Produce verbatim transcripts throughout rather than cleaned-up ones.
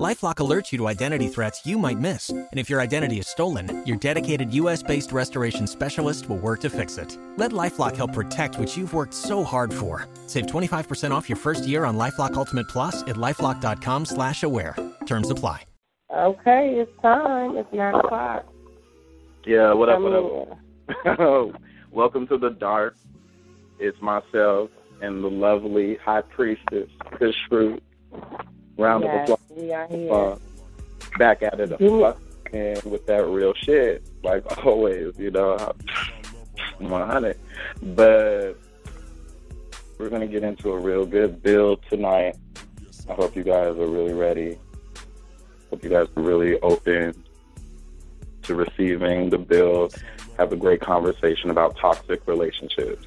LifeLock alerts you to identity threats you might miss, and if your identity is stolen, your dedicated U S based restoration specialist will work to fix it. Let LifeLock help protect what you've worked so hard for. Save twenty-five percent off your first year on LifeLock Ultimate Plus at LifeLock.com slash aware. Terms apply. Okay, it's time. It's nine o'clock. Yeah, what up, what up? Welcome to The Dark. It's myself and the lovely high priestess, Cushfruit. Round yes, of applause. We are here. Uh, back at it, a and with that real shit, like always, you know, one hundred. But we're gonna get into a real good build tonight. I hope you guys are really ready. Hope you guys are really open to receiving the build. Have a great conversation about toxic relationships,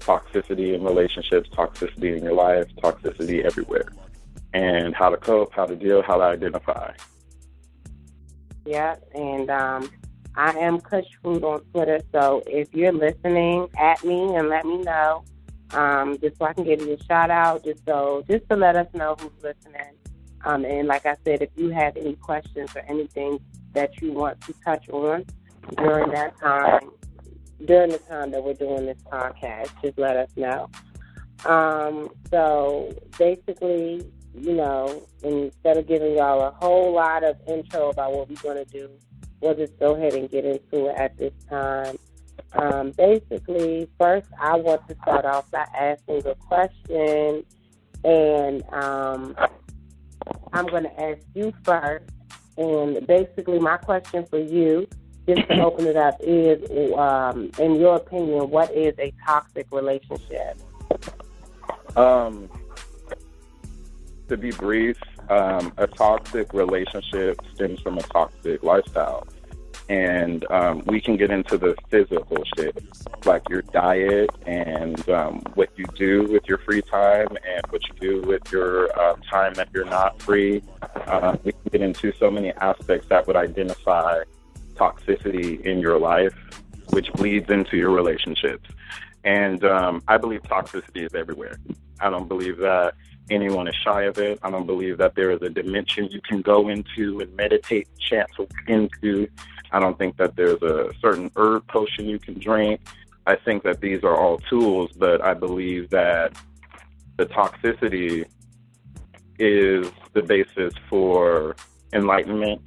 toxicity in relationships, toxicity in your life, toxicity everywhere. And how to cope, how to deal, how to identify. Yeah, and um, I am Cushfruit on Twitter, so if you're listening, at me and let me know, um, just so I can give you a shout out, just so just to let us know who's listening. Um, and like I said, if you have any questions or anything that you want to touch on during that time, during the time that we're doing this podcast, just let us know. Um, so basically, you know, instead of giving y'all a whole lot of intro about what we're going to do, we'll just go ahead and get into it at this time. Um, basically, first, I want to start off by asking a question, and um, I'm going to ask you first. And basically, my question for you, just to open it up, is, um, in your opinion, what is a toxic relationship? Um... To be brief, um, a toxic relationship stems from a toxic lifestyle. And um, we can get into the physical shit, like your diet and um, what you do with your free time and what you do with your uh, time that you're not free. Uh, we can get into so many aspects that would identify toxicity in your life, which bleeds into your relationships. And um, I believe toxicity is everywhere. I don't believe that anyone is shy of it. I don't believe that there is a dimension you can go into and meditate, chant into. I don't think that there's a certain herb potion you can drink. I think that these are all tools, but I believe that the toxicity is the basis for enlightenment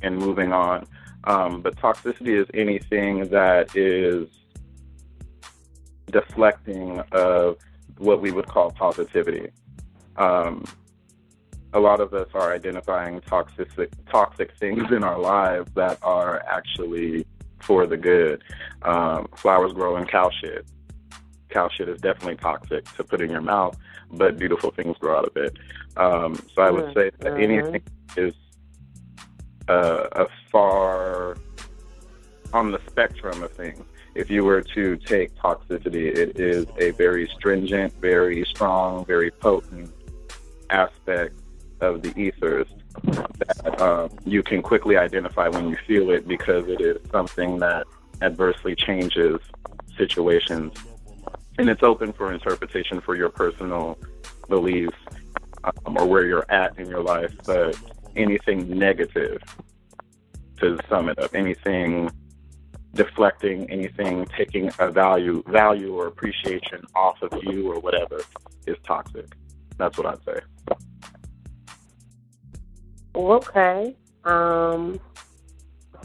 and moving on. Um, but toxicity is anything that is deflecting of what we would call positivity. Um, a lot of us are identifying toxic toxic things in our lives that are actually for the good. Um, flowers grow in cow shit. Cow shit is definitely toxic to put in your mouth, but beautiful things grow out of it. Um, so I would say that anything is uh, a far on the spectrum of things. If you were to take toxicity, it is a very stringent, very strong, very potent aspect of the ethers that um, you can quickly identify when you feel it, because it is something that adversely changes situations, and it's open for interpretation for your personal beliefs um, or where you're at in your life. But anything negative, to sum it up, anything deflecting, anything taking a value value or appreciation off of you or whatever is toxic. That's what I'd say. Okay. Um,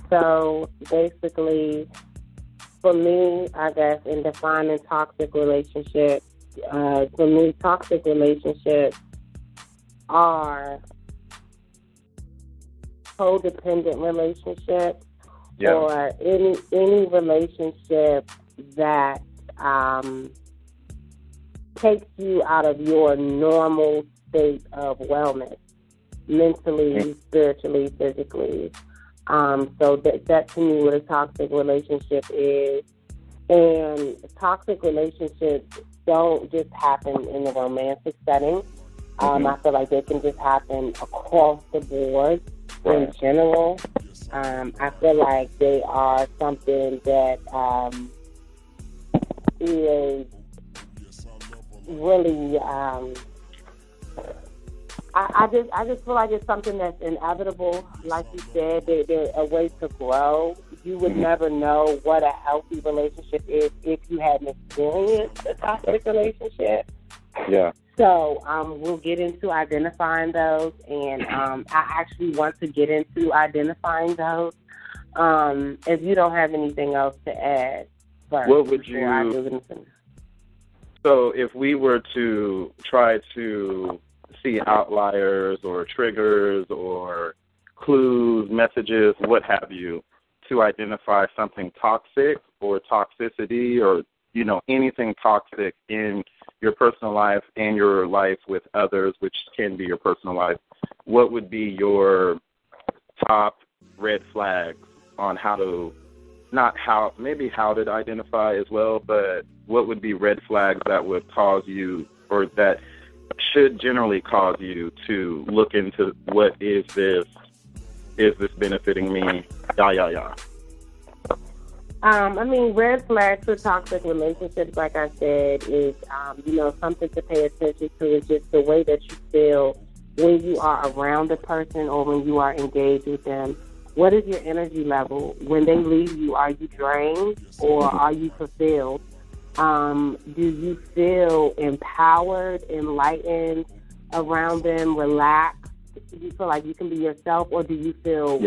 so basically, for me, I guess, in defining toxic relationships, uh, for me, toxic relationships are codependent relationships, yeah, or any any relationship that um, takes you out of your normal state of wellness, mentally, spiritually, physically. Um, so that, that to me what a toxic relationship is. And toxic relationships don't just happen in a romantic setting. Um, mm-hmm. I feel like they can just happen across the board. in general. Um, I feel like they are something that um, is really. Um, I, I just, I just feel like it's something that's inevitable. Like you said, there, there are ways to grow. You would never know what a healthy relationship is if you hadn't experienced a toxic relationship. Yeah. So um, we'll get into identifying those, and um, I actually want to get into identifying those. Um, if you don't have anything else to add, first, what would you? I do so if we were to try to see outliers or triggers or clues, messages, what have you, to identify something toxic or toxicity or, you know, anything toxic in your personal life and your life with others, which can be your personal life, what would be your top red flags on how to, not how, maybe how to identify as well, but what would be red flags that would cause you, or that should generally cause you to look into what is this, is this benefiting me, yah, yah, yah. Um, I mean, red flags for toxic relationships, like I said, is, um, you know, something to pay attention to is just the way that you feel when you are around a person or when you are engaged with them. What is your energy level? When they leave you, are you drained or are you fulfilled? Um, do you feel empowered, enlightened around them, relaxed? Do you feel like you can be yourself, or do you feel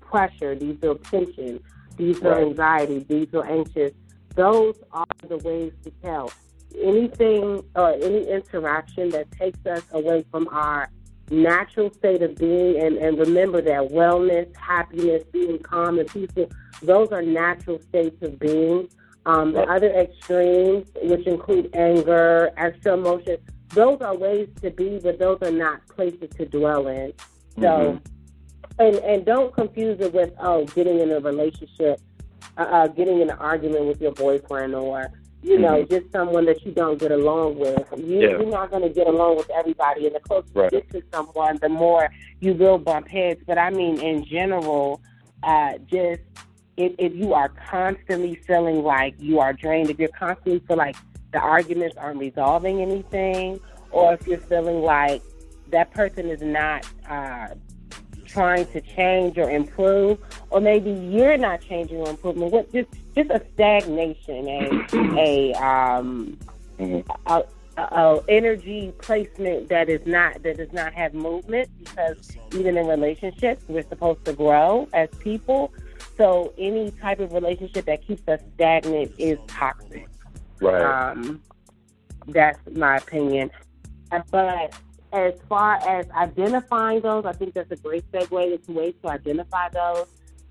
pressure? Do you feel tension? Do you feel right. anxiety? Do you feel anxious? Those are the ways to tell. Anything or any interaction that takes us away from our natural state of being, and, and remember that wellness, happiness, being calm and peaceful, those are natural states of being. Um, the other extremes, which include anger, extra emotions, those are ways to be, but those are not places to dwell in. So, mm-hmm. and, and don't confuse it with, oh, getting in a relationship, uh, uh, getting in an argument with your boyfriend, or, you mm-hmm. know, just someone that you don't get along with. You, yeah. You're not going to get along with everybody. And the closer right. you get to someone, the more you will bump heads. But, I mean, in general, uh, just... If, if you are constantly feeling like you are drained, if you're constantly feeling like the arguments aren't resolving anything, or if you're feeling like that person is not uh, trying to change or improve, or maybe you're not changing or improving, what, just just a stagnation, a a, um, a, a, a energy placement that is not that does not have movement, because even in relationships we're supposed to grow as people. So any type of relationship that keeps us stagnant is toxic. Right. Um, that's my opinion. But as far as identifying those, I think that's a great segue into ways to identify those.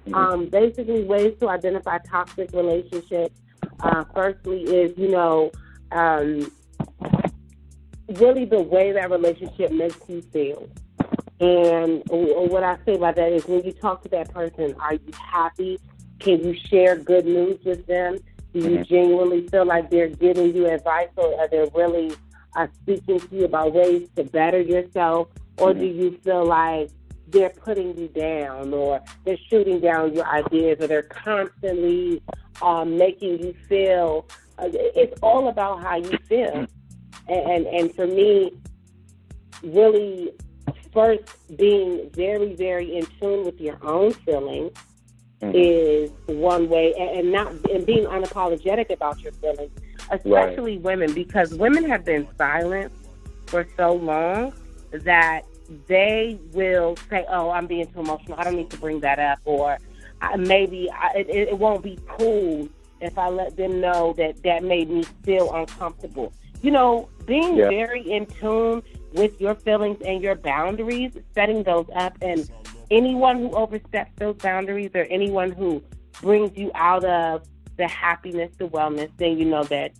Mm-hmm. Um, basically, ways to identify toxic relationships, uh, firstly is, you know, um, really the way that relationship makes you feel. And what I say by that is, when you talk to that person, are you happy? Can you share good news with them? Do you mm-hmm. genuinely feel like they're giving you advice, or are they really uh, speaking to you about ways to better yourself? Or mm-hmm. do you feel like they're putting you down, or they're shooting down your ideas, or they're constantly um, making you feel? Uh, it's all about how you feel. And, and, and for me, really... First, being very, very in tune with your own feelings mm-hmm. is one way, and, and not and being unapologetic about your feelings, especially right. women, because women have been silent for so long that they will say, "Oh, I'm being too emotional. I don't need to bring that up," or I, maybe I, it, it won't be cool if I let them know that that made me feel uncomfortable. You know, being yeah. very in tune with your feelings and your boundaries, setting those up, and anyone who oversteps those boundaries or anyone who brings you out of the happiness, the wellness, then you know that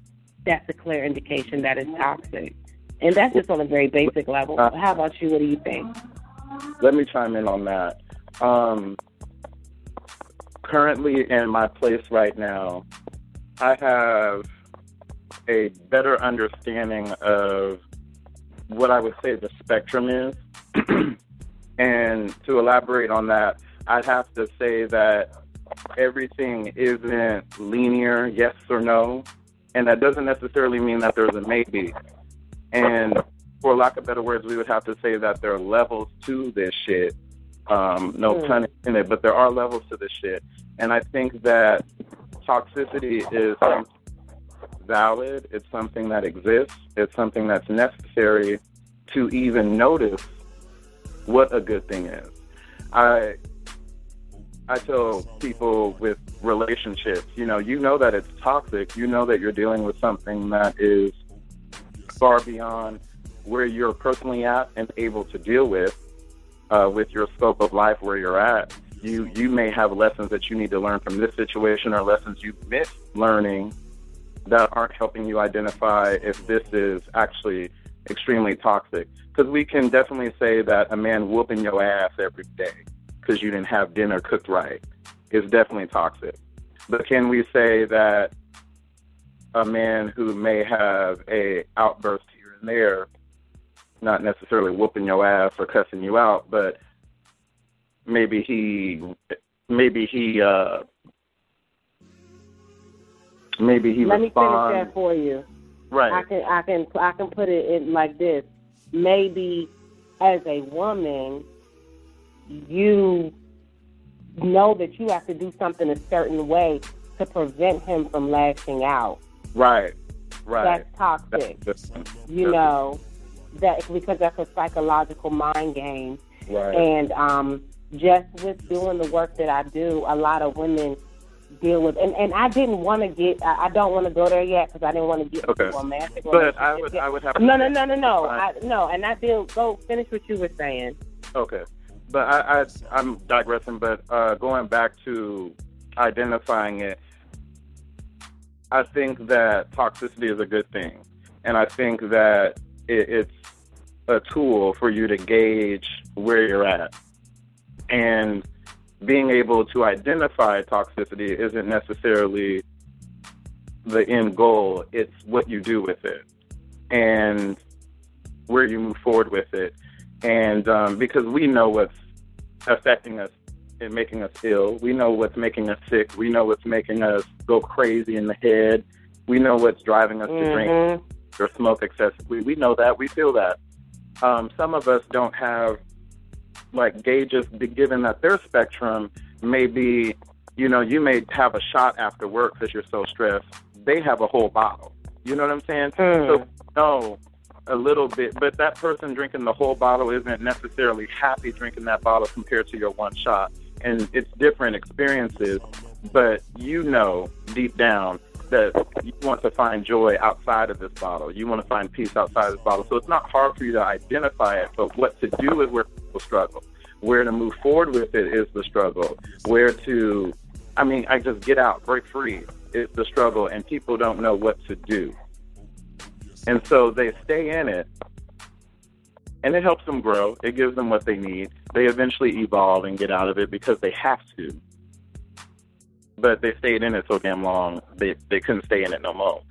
that's a clear indication that it's toxic. And that's just on a very basic level. How about you? What do you think? Let me chime in on that. Um, currently in my place right now, I have a better understanding of what I would say the spectrum is And to elaborate on that, I'd have to say that everything isn't linear, yes or no. And that doesn't necessarily mean that there's a maybe. And for lack of better words, we would have to say that there are levels to this shit. Um, no mm. pun intended, but there are levels to this shit. And I think that toxicity is something valid. It's something that exists. It's something that's necessary to even notice what a good thing is. I I tell people with relationships, you know, you know that it's toxic. You know that you're dealing with something that is far beyond where you're personally at and able to deal with, uh, with your scope of life where you're at. You you may have lessons that you need to learn from this situation, or lessons you missed learning that aren't helping you identify if this is actually extremely toxic. Because we can definitely say that a man whooping your ass every day because you didn't have dinner cooked right is definitely toxic. But can we say that a man who may have a outburst here and there, not necessarily whooping your ass or cussing you out, but maybe he, maybe he, uh, maybe he Let responds. Let me finish that for you. Right. I can, I can, I can put it in like this. Maybe as a woman, you know that you have to do something a certain way to prevent him from lashing out. Right, right. That's toxic. That's you know, that because that's a psychological mind game. Right. And um, just with doing the work that I do, a lot of women deal with, and, and I didn't want to get, I, I don't want to go there yet because I didn't want to get okay. into romantic. But I would, I would have to. No, no, no, no, no, I, no. And I feel, go finish what you were saying. Okay. But I, I, I'm digressing, but uh, going back to identifying it, I think that toxicity is a good thing. And I think that it, it's a tool for you to gauge where you're at. And being able to identify toxicity isn't necessarily the end goal. It's what you do with it and where you move forward with it. And um, because we know what's affecting us and making us ill. We know what's making us sick. We know what's making us go crazy in the head. We know what's driving us mm-hmm. to drink or smoke excessively. We know that. We feel that. Um, some of us don't have, like, gauges, given that their spectrum may be, you know, you may have a shot after work because you're so stressed. They have a whole bottle. You know what I'm saying? Mm. So, no. A little bit, but that person drinking the whole bottle isn't necessarily happy drinking that bottle compared to your one shot. And it's different experiences, but you know deep down that you want to find joy outside of this bottle. You want to find peace outside of this bottle. So it's not hard for you to identify it, but what to do is where people struggle. Where to move forward with it is the struggle. Where to, I mean, I just get out, break free is the struggle, and people don't know what to do. And so they stay in it, and it helps them grow. It gives them what they need. They eventually evolve and get out of it because they have to. But they stayed in it so damn long, they, they couldn't stay in it no more.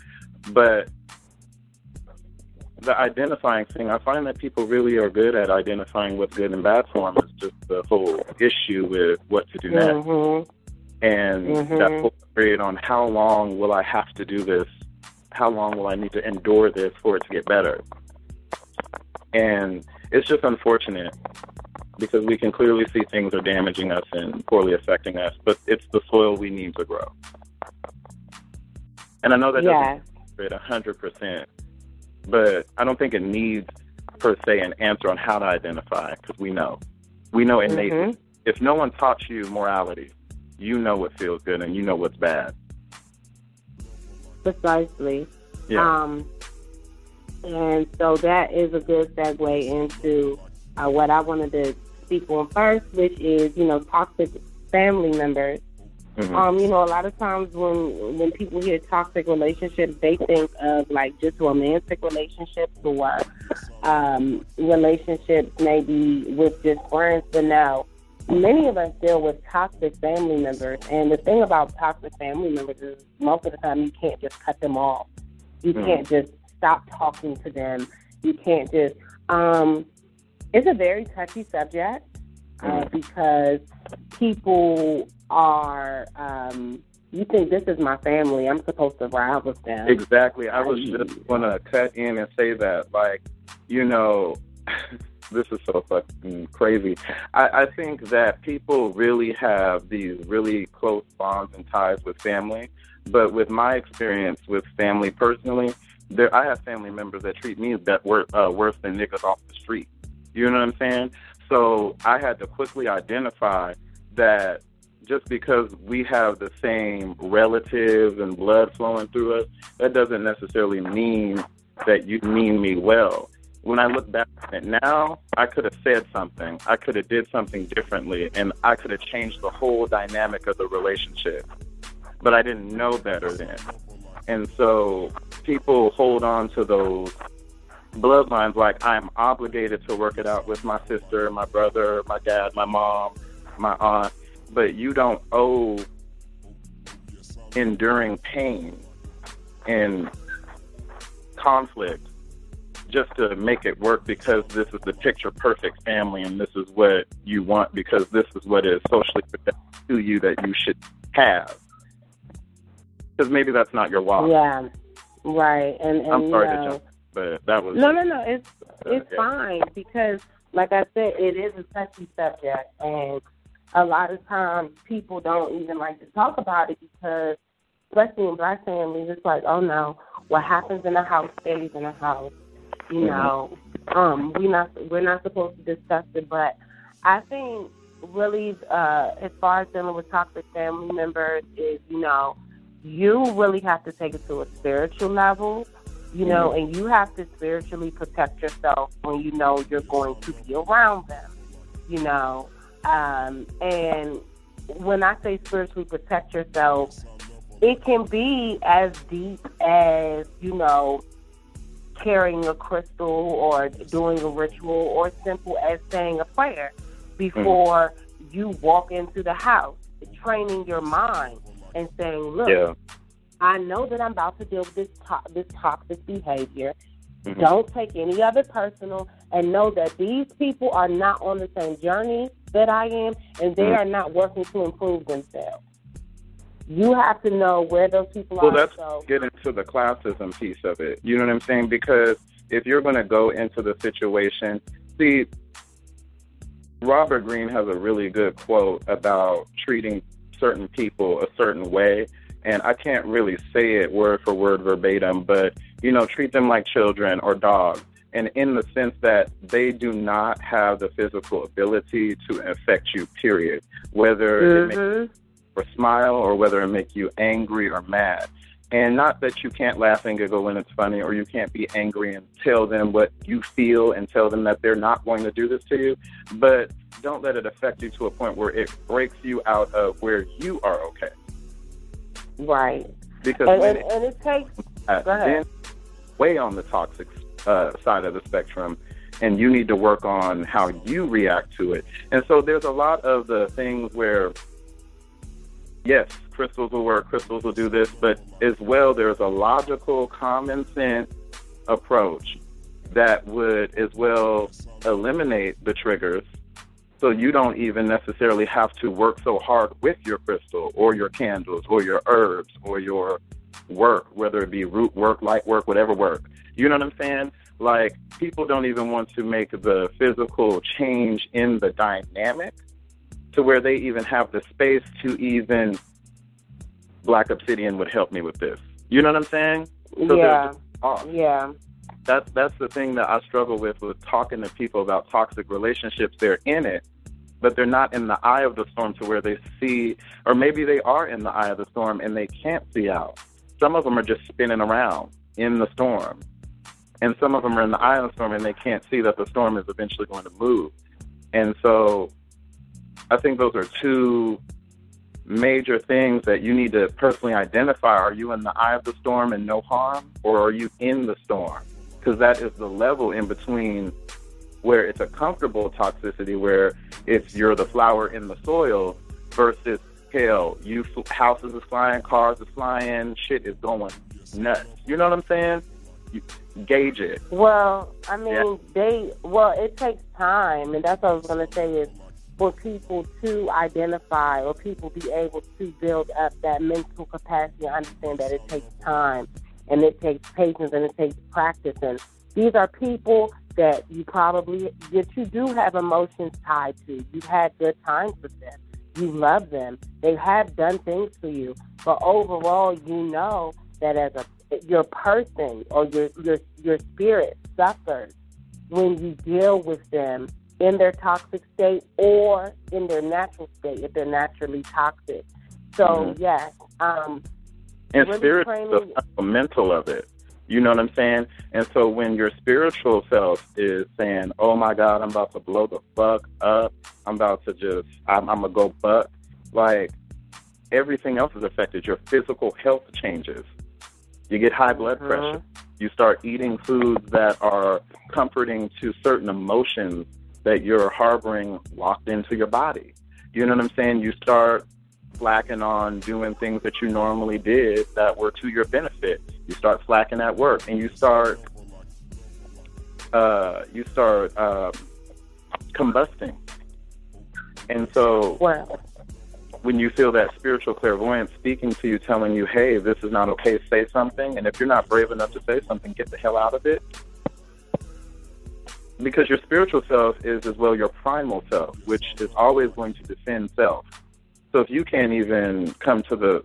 But the identifying thing, I find that people really are good at identifying what's good and bad for them. It's just the whole issue with what to do next. Mm-hmm. And mm-hmm. that whole period on how long will I have to do this? How long will I need to endure this for it to get better? And it's just unfortunate because we can clearly see things are damaging us and poorly affecting us, but it's the soil we need to grow. And I know that yes. doesn't one hundred percent, but I don't think it needs, per se, an answer on how to identify, because we know. We know innately. Mm-hmm. If no one taught you morality, you know what feels good and you know what's bad. Precisely. Yeah. Um, and so that is a good segue into uh, what I wanted to speak on first, which is, you know, toxic family members. Mm-hmm. Um, you know, a lot of times when when people hear toxic relationships, they think of, like, just romantic relationships or um, relationships maybe with just friends. But no, many of us deal with toxic family members, and the thing about toxic family members is most of the time you can't just cut them off. You mm-hmm. can't just stop talking to them. You can't just... Um, it's a very touchy subject. uh, because people are, um, you think this is my family, I'm supposed to ride with them. Exactly. I was just going to cut in and say that, like, you know, this is so fucking crazy. I, I think that people really have these really close bonds and ties with family. But with my experience with family personally, there I have family members that treat me that were, uh, worse than niggas off the street. You know what I'm saying? So I had to quickly identify that just because we have the same relatives and blood flowing through us, that doesn't necessarily mean that you mean me well. When I look back at it now, I could have said something. I could have did something differently, and I could have changed the whole dynamic of the relationship. But I didn't know better then. And so people hold on to those bloodlines like I'm obligated to work it out with my sister, my brother, my dad, my mom, my aunt. But you don't owe enduring pain and conflict just to make it work because this is the picture perfect family and this is what you want because this is what is socially protected to you that you should have. Because maybe that's not your walk. Yeah, right. And, and I'm sorry know, to jump, but that was... No, no, no, it's uh, it's yeah. fine because, like I said, it is a touchy subject, and a lot of times people don't even like to talk about it because, especially in Black families, it's like, oh, no, what happens in the house stays in the house. You know, um, we not, we're not supposed to discuss it, but I think really uh, as far as dealing with toxic family members is, you know, you really have to take it to a spiritual level, you know, and you have to spiritually protect yourself when you know you're going to be around them, you know. Um, and when I say spiritually protect yourself, it can be as deep as, you know, carrying a crystal or doing a ritual or simple as saying a prayer before mm. you walk into the house, training your mind and saying, look, yeah. I know that I'm about to deal with this, to- this toxic behavior. Mm-hmm. Don't take any other personal and know that these people are not on the same journey that I am and they mm. are not working to improve themselves. You have to know where those people well, are. Well, let's so. get into the classism piece of it. You know what I'm saying? Because if you're going to go into the situation, see, Robert Greene has a really good quote about treating certain people a certain way. And I can't really say it word for word verbatim, but, you know, treat them like children or dogs. And in the sense that they do not have the physical ability to affect you, period. Whether mm-hmm. it makes or smile or whether it make you angry or mad. And not that you can't laugh and giggle when it's funny or you can't be angry and tell them what you feel and tell them that they're not going to do this to you, but don't let it affect you to a point where it breaks you out of where you are okay. Right. Because and, when and, it, and it takes uh, go ahead. Way on the toxic uh, side of the spectrum, and you need to work on how you react to it. And so there's a lot of the things where yes, crystals will work, crystals will do this, but as well, there's a logical, common sense approach that would as well eliminate the triggers so you don't even necessarily have to work so hard with your crystal or your candles or your herbs or your work, whether it be root work, light work, whatever work. You know what I'm saying? Like, people don't even want to make the physical change in the dynamic to where they even have the space to even, Black Obsidian would help me with this. You know what I'm saying? So yeah. Yeah. That's, that's the thing that I struggle with, with talking to people about toxic relationships. They're in it, but they're not in the eye of the storm to where they see, or maybe they are in the eye of the storm and they can't see out. Some of them are just spinning around in the storm. And some of them are in the eye of the storm and they can't see that the storm is eventually going to move. And so I think those are two major things that you need to personally identify. Are you in the eye of the storm and no harm, or are you in the storm? Because that is the level in between where it's a comfortable toxicity, where it's you're the flower in the soil versus hell, you houses is flying, cars is flying, shit is going nuts. You know what I'm saying? You gauge it. Well, I mean, yeah. they. Well, it takes time, and that's what I was gonna say is. for people to identify, or people be able to build up that mental capacity and understand that it takes time and it takes patience and it takes practice. And these are people that you probably, that you do have emotions tied to. You've had good times with them. You love them. They have done things for you. But overall, you know that as a your person or your your your spirit suffers when you deal with them in their toxic state or in their natural state if they're naturally toxic. So, mm-hmm. yes. Um, and really spirit training... is the fundamental of it. You know what I'm saying? And so when your spiritual self is saying, oh, my God, I'm about to blow the fuck up. I'm about to just, I'm, I'm going to go buck. Like, everything else is affected. Your physical health changes. You get high blood mm-hmm. pressure. You start eating foods that are comforting to certain emotions that you're harboring locked into your body. You know what I'm saying? You start slacking on doing things that you normally did that were to your benefit. You start slacking at work, and you start uh, you start uh, combusting. And so wow. when you feel that spiritual clairvoyance speaking to you, telling you, hey, this is not okay, say something. And if you're not brave enough to say something, get the hell out of it. Because your spiritual self is as well your primal self, which is always going to defend self. So if you can't even come to the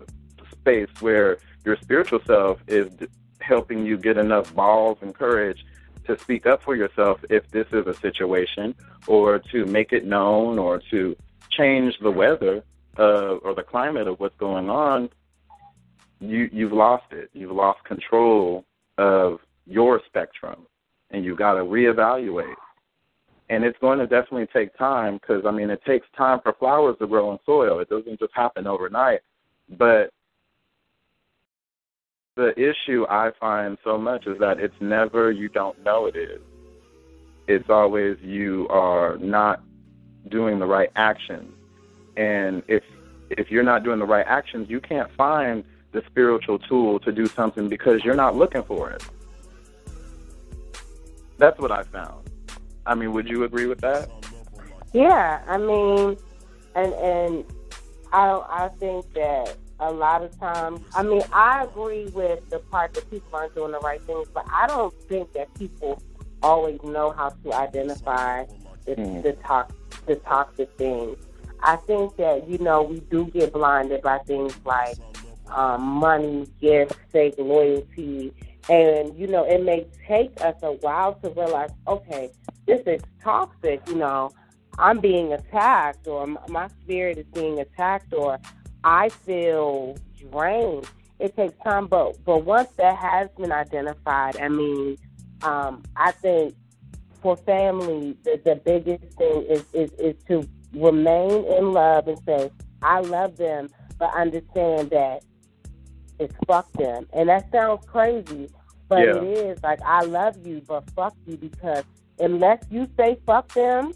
space where your spiritual self is d- helping you get enough balls and courage to speak up for yourself if this is a situation, or to make it known, or to change the weather uh, or the climate of what's going on, you, you've lost it. You've lost control of your spectrum. And you got to reevaluate. And it's going to definitely take time, because, I mean, it takes time for flowers to grow in soil. It doesn't just happen overnight. But the issue I find so much is that it's never you don't know it is. It's always you are not doing the right actions. And if if you're not doing the right actions, you can't find the spiritual tool to do something because you're not looking for it. That's what I found. I mean, would you agree with that? Yeah, I mean, and and I I think that a lot of times, I mean, I agree with the part that people aren't doing the right things, but I don't think that people always know how to identify the mm. the, tox, the toxic things. I think that, you know, we do get blinded by things like um, money, gifts, fake loyalty. And, you know, it may take us a while to realize, okay, this is toxic, you know, I'm being attacked, or my spirit is being attacked, or I feel drained. It takes time, but, but once that has been identified, I mean, um, I think for family, the, the biggest thing is, is, is to remain in love and say, I love them, but understand that it's fuck them. And that sounds crazy, but yeah. it is. Like, I love you, but fuck you, because unless you say fuck them,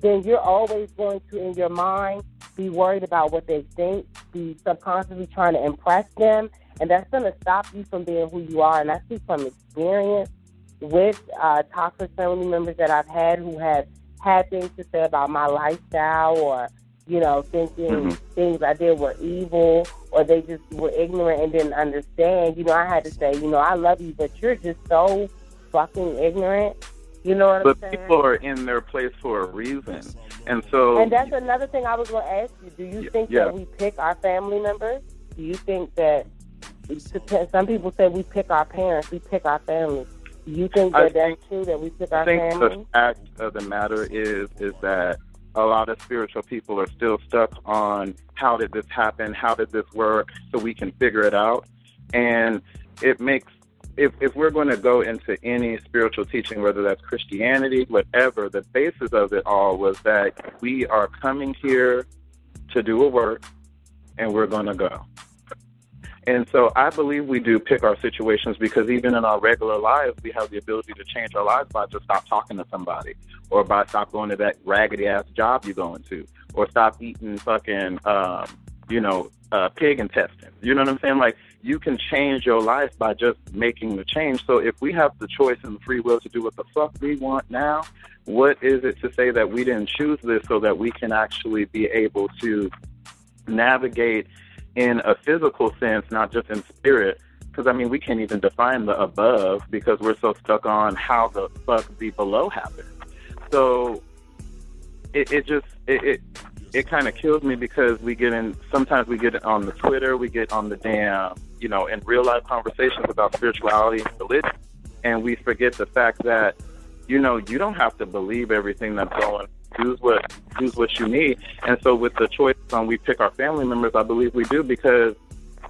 then you're always going to, in your mind, be worried about what they think, be subconsciously trying to impress them, and that's going to stop you from being who you are. And I see from experience with uh, toxic family members that I've had who have had things to say about my lifestyle, or you know, thinking mm-hmm. things I did were evil, or they just were ignorant and didn't understand. You know, I had to say, you know, I love you, but you're just so fucking ignorant. You know what but I'm saying? But people are in their place for a reason. And so... And that's another thing I was going to ask you. Do you yeah, think yeah. that we pick our family members? Do you think that... Some people say we pick our parents, we pick our family. Do you think that I that's think, true, that we pick our family? I think family? The fact of the matter is, is that a lot of spiritual people are still stuck on how did this happen, how did this work, so we can figure it out. And it makes, if, if we're going to go into any spiritual teaching, whether that's Christianity, whatever, the basis of it all was that we are coming here to do a work, and we're going to go. And so I believe we do pick our situations, because even in our regular lives, we have the ability to change our lives by just stop talking to somebody, or by stop going to that raggedy-ass job you're going to, or stop eating fucking, um, you know, uh, pig intestines. You know what I'm saying? Like, you can change your life by just making the change. So if we have the choice and the free will to do what the fuck we want now, what is it to say that we didn't choose this so that we can actually be able to navigate in a physical sense, not just in spirit? Because, I mean, we can't even define the above because we're so stuck on how the fuck the below happened. So it, it just, it, it It kind of kills me because we get in, sometimes we get on the Twitter, we get on the damn, you know, in real life conversations about spirituality and religion, and we forget the fact that, you know, you don't have to believe everything that's going. Choose what, choose what you need. And so with the choice on we pick our family members, I believe we do, because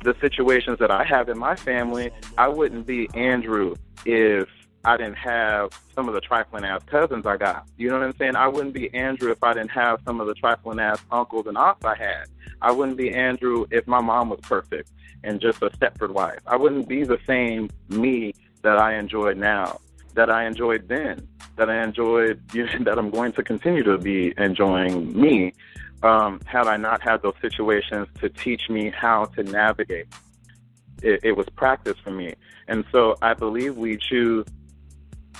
the situations that I have in my family, I wouldn't be Andrew if I didn't have some of the trifling-ass cousins I got. You know what I'm saying? I wouldn't be Andrew if I didn't have some of the trifling-ass uncles and aunts I had. I wouldn't be Andrew if my mom was perfect and just a Stepford wife. I wouldn't be the same me that I enjoy now, that I enjoyed then, that I enjoyed, you know, that I'm going to continue to be enjoying me, um, had I not had those situations to teach me how to navigate. It, it was practice for me. And so I believe we choose.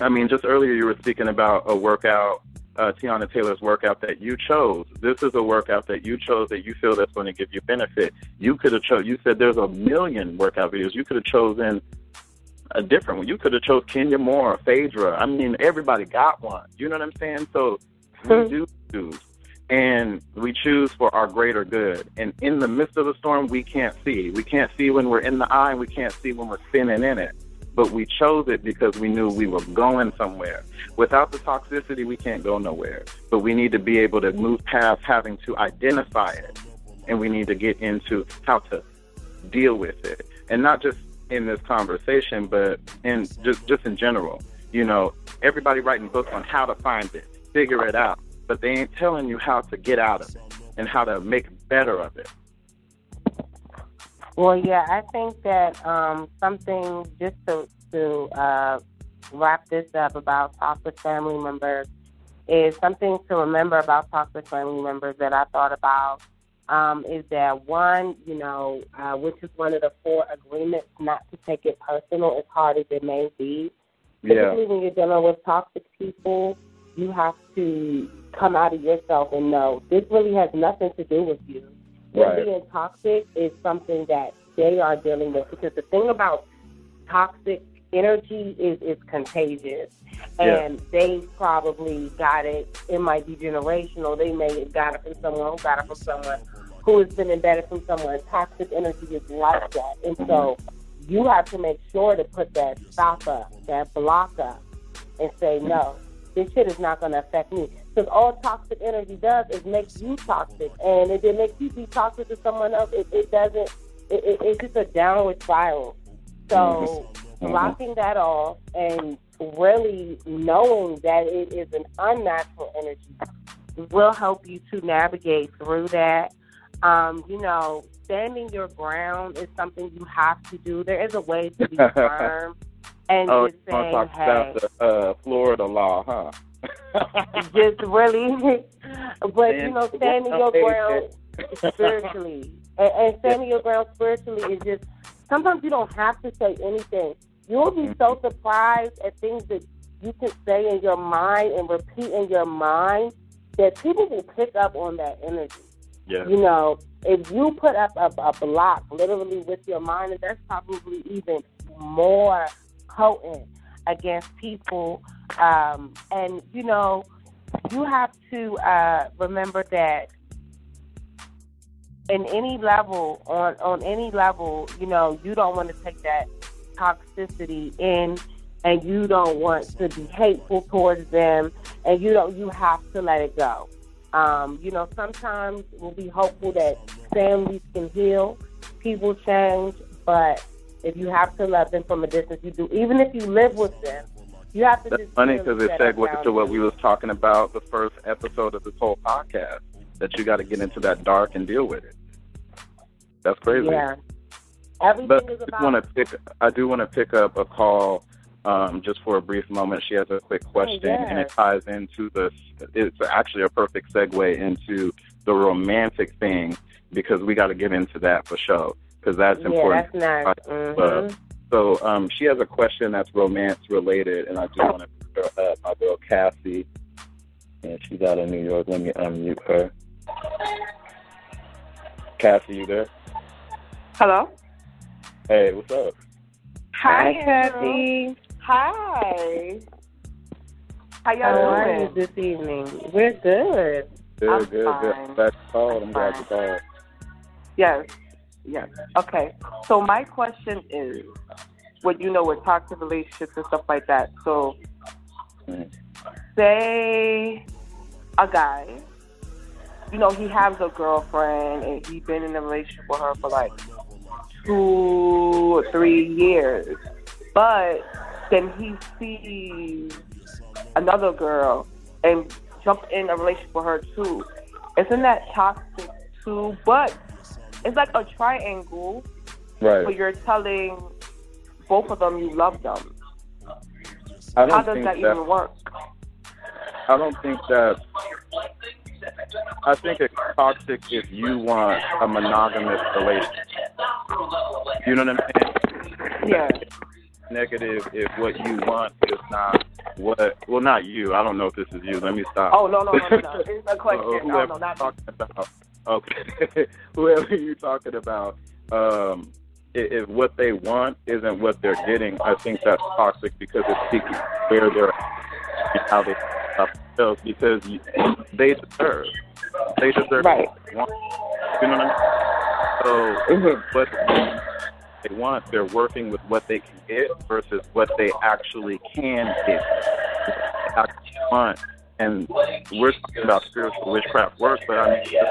I mean, just earlier you were speaking about a workout, uh, Tiana Taylor's workout that you chose. This is a workout that you chose that you feel that's going to give you benefit. You could have chose, you said there's a million workout videos. You could have chosen a different one. You could have chose Kenya Moore, Phaedra. I mean, everybody got one. You know what I'm saying? So we do choose, and we choose for our greater good. And in the midst of the storm, we can't see. We can't see when we're in the eye, and we can't see when we're spinning in it. But we chose it because we knew we were going somewhere. Without the toxicity, we can't go nowhere. But we need to be able to move past having to identify it. And we need to get into how to deal with it. And not just in this conversation, but in just, just in general. You know, everybody writing books on how to find it, figure it out. But they ain't telling you how to get out of it and how to make better of it. Well, yeah, I think that um, something just to, to uh, wrap this up about talk with family members is something to remember about talk with family members that I thought about um, is that one, you know, uh, which is one of the four agreements, not to take it personal, as hard as it may be. Yeah. Particularly when you're dealing with toxic people, you have to come out of yourself and know this really has nothing to do with you. Right. Being toxic is something that they are dealing with, because the thing about toxic energy is it's contagious, and yeah. they probably got it. It might be generational. They may have got it from someone who got it from someone who has been embedded from someone. Toxic energy is like that, and mm-hmm. so you have to make sure to put that stop up, that block up, and say no. This shit is not going to affect me. Because all toxic energy does is make you toxic. And if it makes you be toxic to someone else, it, it doesn't, it, it, it's just a downward spiral. So mm-hmm. blocking that off and really knowing that it is an unnatural energy will help you to navigate through that. Um, you know, standing your ground is something you have to do. There is a way to be firm. And oh, just saying, talk hey, about the uh, Florida law, huh? Just really, but you know, standing your ground spiritually, and, and standing your ground spiritually is just. Sometimes you don't have to say anything. You'll be so surprised at things that you can say in your mind and repeat in your mind that people will pick up on that energy. Yeah. You know, if you put up a, a block literally with your mind, and that's probably even more potent against people. Um, and, you know, you have to uh, remember that in any level, on, on any level, you know, you don't want to take that toxicity in, and you don't want to be hateful towards them, and you don't, you have to let it go. Um, you know, sometimes we'll be hopeful that families can heal, people change, but if you have to love them from a distance, you do. Even if you live with them, you have to. That's just funny because it segues to what we was talking about the first episode of this whole podcast, that you got to get into that dark and deal with it. That's crazy. Yeah. Everything but is about. I, wanna pick, I do want to pick up a call um, just for a brief moment. She has a quick question, oh, yes. and it ties into the. It's actually a perfect segue into the romantic thing, because we got to get into that for sure. because that's important. Yeah, that's nice. Mm-hmm. So um, she has a question that's romance related, and I just want to put her up, my girl Cassie. And she's out of New York. Let me unmute her. Cassie, you there? Hello? Hey, what's up? Hi, Cassie. Hi. How y'all doing this evening? We're good. Good, I'm good, fine. good. That's called. I'm, I'm glad you called. Yes, yes. Okay. So my question is, what you know with toxic relationships and stuff like that. So, mm. say a guy, you know, he has a girlfriend and he's been in a relationship with her for like two or three years, but then he sees another girl and jump in a relationship with her too. Isn't that toxic too? But it's like a triangle, right? But you're telling both of them you love them. I don't How does think that, that even work? I don't think that. I think it's toxic if you want a monogamous relationship. You know what I'm saying? Yeah. Negative if what you want is not what, well, not you. I don't know if this is you. Let me stop. Oh, no, no, no, no. It's a question. uh, no, no, not talking about. Okay. Whoever you're talking about, um, if what they want isn't what they're getting, I think that's toxic because it's seeking where they're and how they themselves because they deserve. They deserve right. what they want. You know what I mean? So, but. They want, they're working with what they can get versus what they actually can get. Actually want. And we're talking about spiritual witchcraft work, but I mean,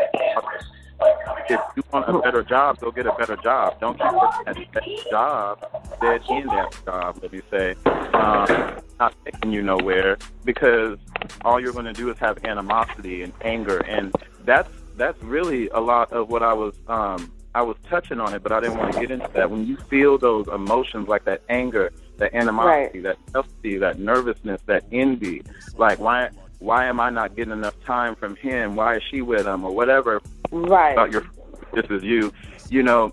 if you want a better job, go get a better job. Don't keep working at that job, dead in that job, let me say, um, not taking you nowhere, because all you're going to do is have animosity and anger, and that's that's really a lot of what I was. Um, I was touching on it, but I didn't want to get into that. When you feel those emotions like that anger, that animosity, right. that jealousy, that nervousness, that envy, like why why am I not getting enough time from him? Why is she with him? Or whatever. Right. About your, this is you. You know,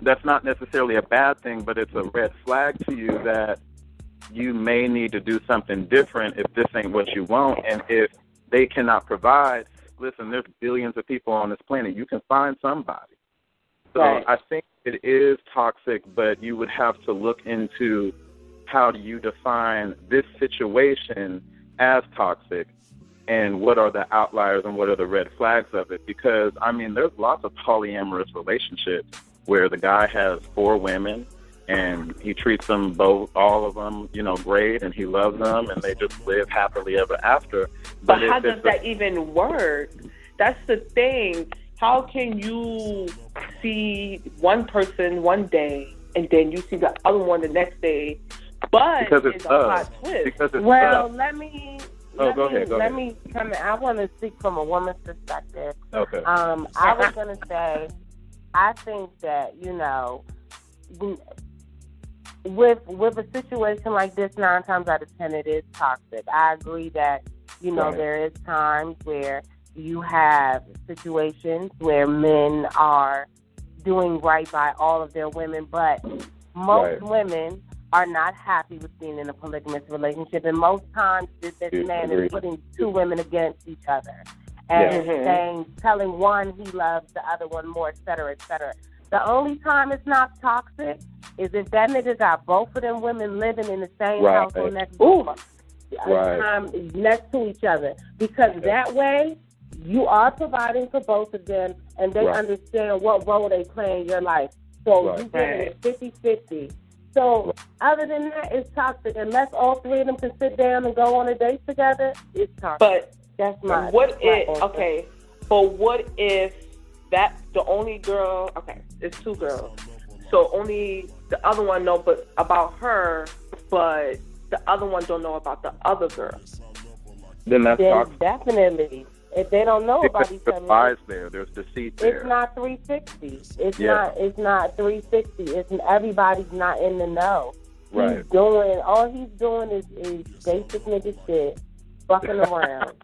that's not necessarily a bad thing, but it's a red flag to you that you may need to do something different if this ain't what you want. And if they cannot provide, listen, there's billions of people on this planet. You can find somebody. So right. I think it is toxic, but you would have to look into how do you define this situation as toxic and what are the outliers and what are the red flags of it? Because, I mean, there's lots of polyamorous relationships where the guy has four women and he treats them both, all of them, you know, great and he loves them and they just live happily ever after. But, but how does that a- even work? That's the thing. How can you see one person one day and then you see the other one the next day? But because it's, it's a hot twist. It's well, up. let me oh, let, go me, ahead, go let ahead. me come in. I want to speak from a woman's perspective. Okay. Um, I was going to say, I think that, you know, with with a situation like this, nine times out of ten, it is toxic. I agree that, you know, right. there is times where you have situations where men are doing right by all of their women, but most right. women are not happy with being in a polygamous relationship. And most times this, this man is putting two women against each other and yeah. saying, telling one he loves the other one more, et cetera, et cetera. The only time it's not toxic is if that nigga got both of them women living in the same right. household next, right. time next to each other. Because yeah. that way, you are providing for both of them, and they right. understand what role they play in your life. So right. you get it fifty-fifty. So right. other than that, it's toxic. Unless all three of them can sit down and go on a date together, it's toxic. But that's my what that's if my okay? But what if that's the only girl? Okay, it's two girls. So only the other one know, but about her, but the other one don't know about the other girl. Then that's then toxic. Definitely. If they don't know about each other, there's lies there. There's deceit there. It's not three sixty. It's yeah. not. It's not three sixty. It's everybody's not in the know. Right. He's doing all he's doing is, is basic nigga shit, fucking around.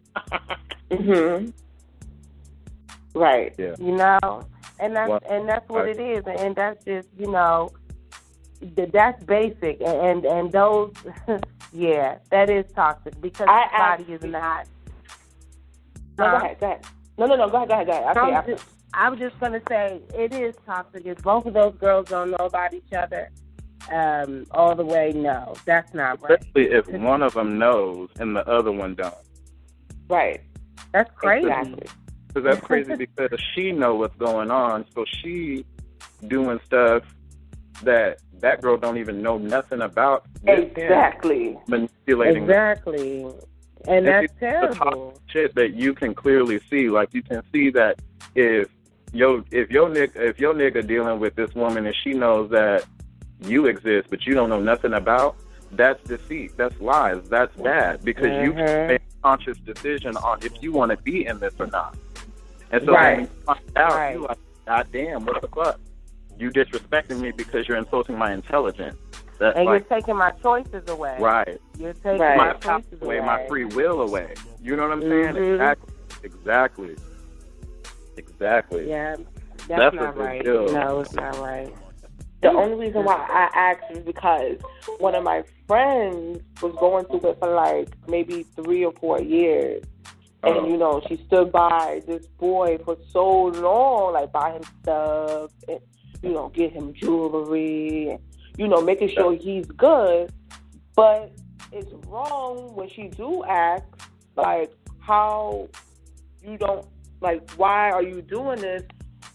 mhm. Right. Yeah. You know. And that's, wow. and that's what it is. And that's just, you know, that's basic. And, and those, yeah, that is toxic because I, the body I, is not. No, um, go ahead, go ahead. No, no, no, go ahead, go ahead, go ahead. Okay, I'm just, I'm just going to say it is toxic. If both of those girls don't know about each other um, all the way, no, that's not right. Especially if one of them knows and the other one don't. Right. That's crazy. Exactly. Because that's crazy because she know what's going on, so she doing stuff that that girl don't even know nothing about. Exactly. Manipulating. Exactly. Them. And, and that's terrible. Shit that you can clearly see. Like you can see that if your if your nigga if your nigga dealing with this woman and she knows that you exist but you don't know nothing about, that's deceit. That's lies. That's bad because mm-hmm. you can make a conscious decision on if you want to be in this or not. And so right. when you find out, right. you're like, God damn, what the fuck? You disrespecting me because you're insulting my intelligence. That's and like, you're taking my choices away. Right. You're taking right. my choices away, away, my free will away. You know what I'm saying? Mm-hmm. Exactly. Exactly. Exactly. Yeah, that's, that's not right. No, it's not right. The only reason why I asked is because one of my friends was going through it for like maybe three or four years. And, oh. you know, she stood by this boy for so long, like buy him stuff and, you know, get him jewelry and, you know, making sure he's good. But it's wrong when she do ask, like, how you don't, like, why are you doing this?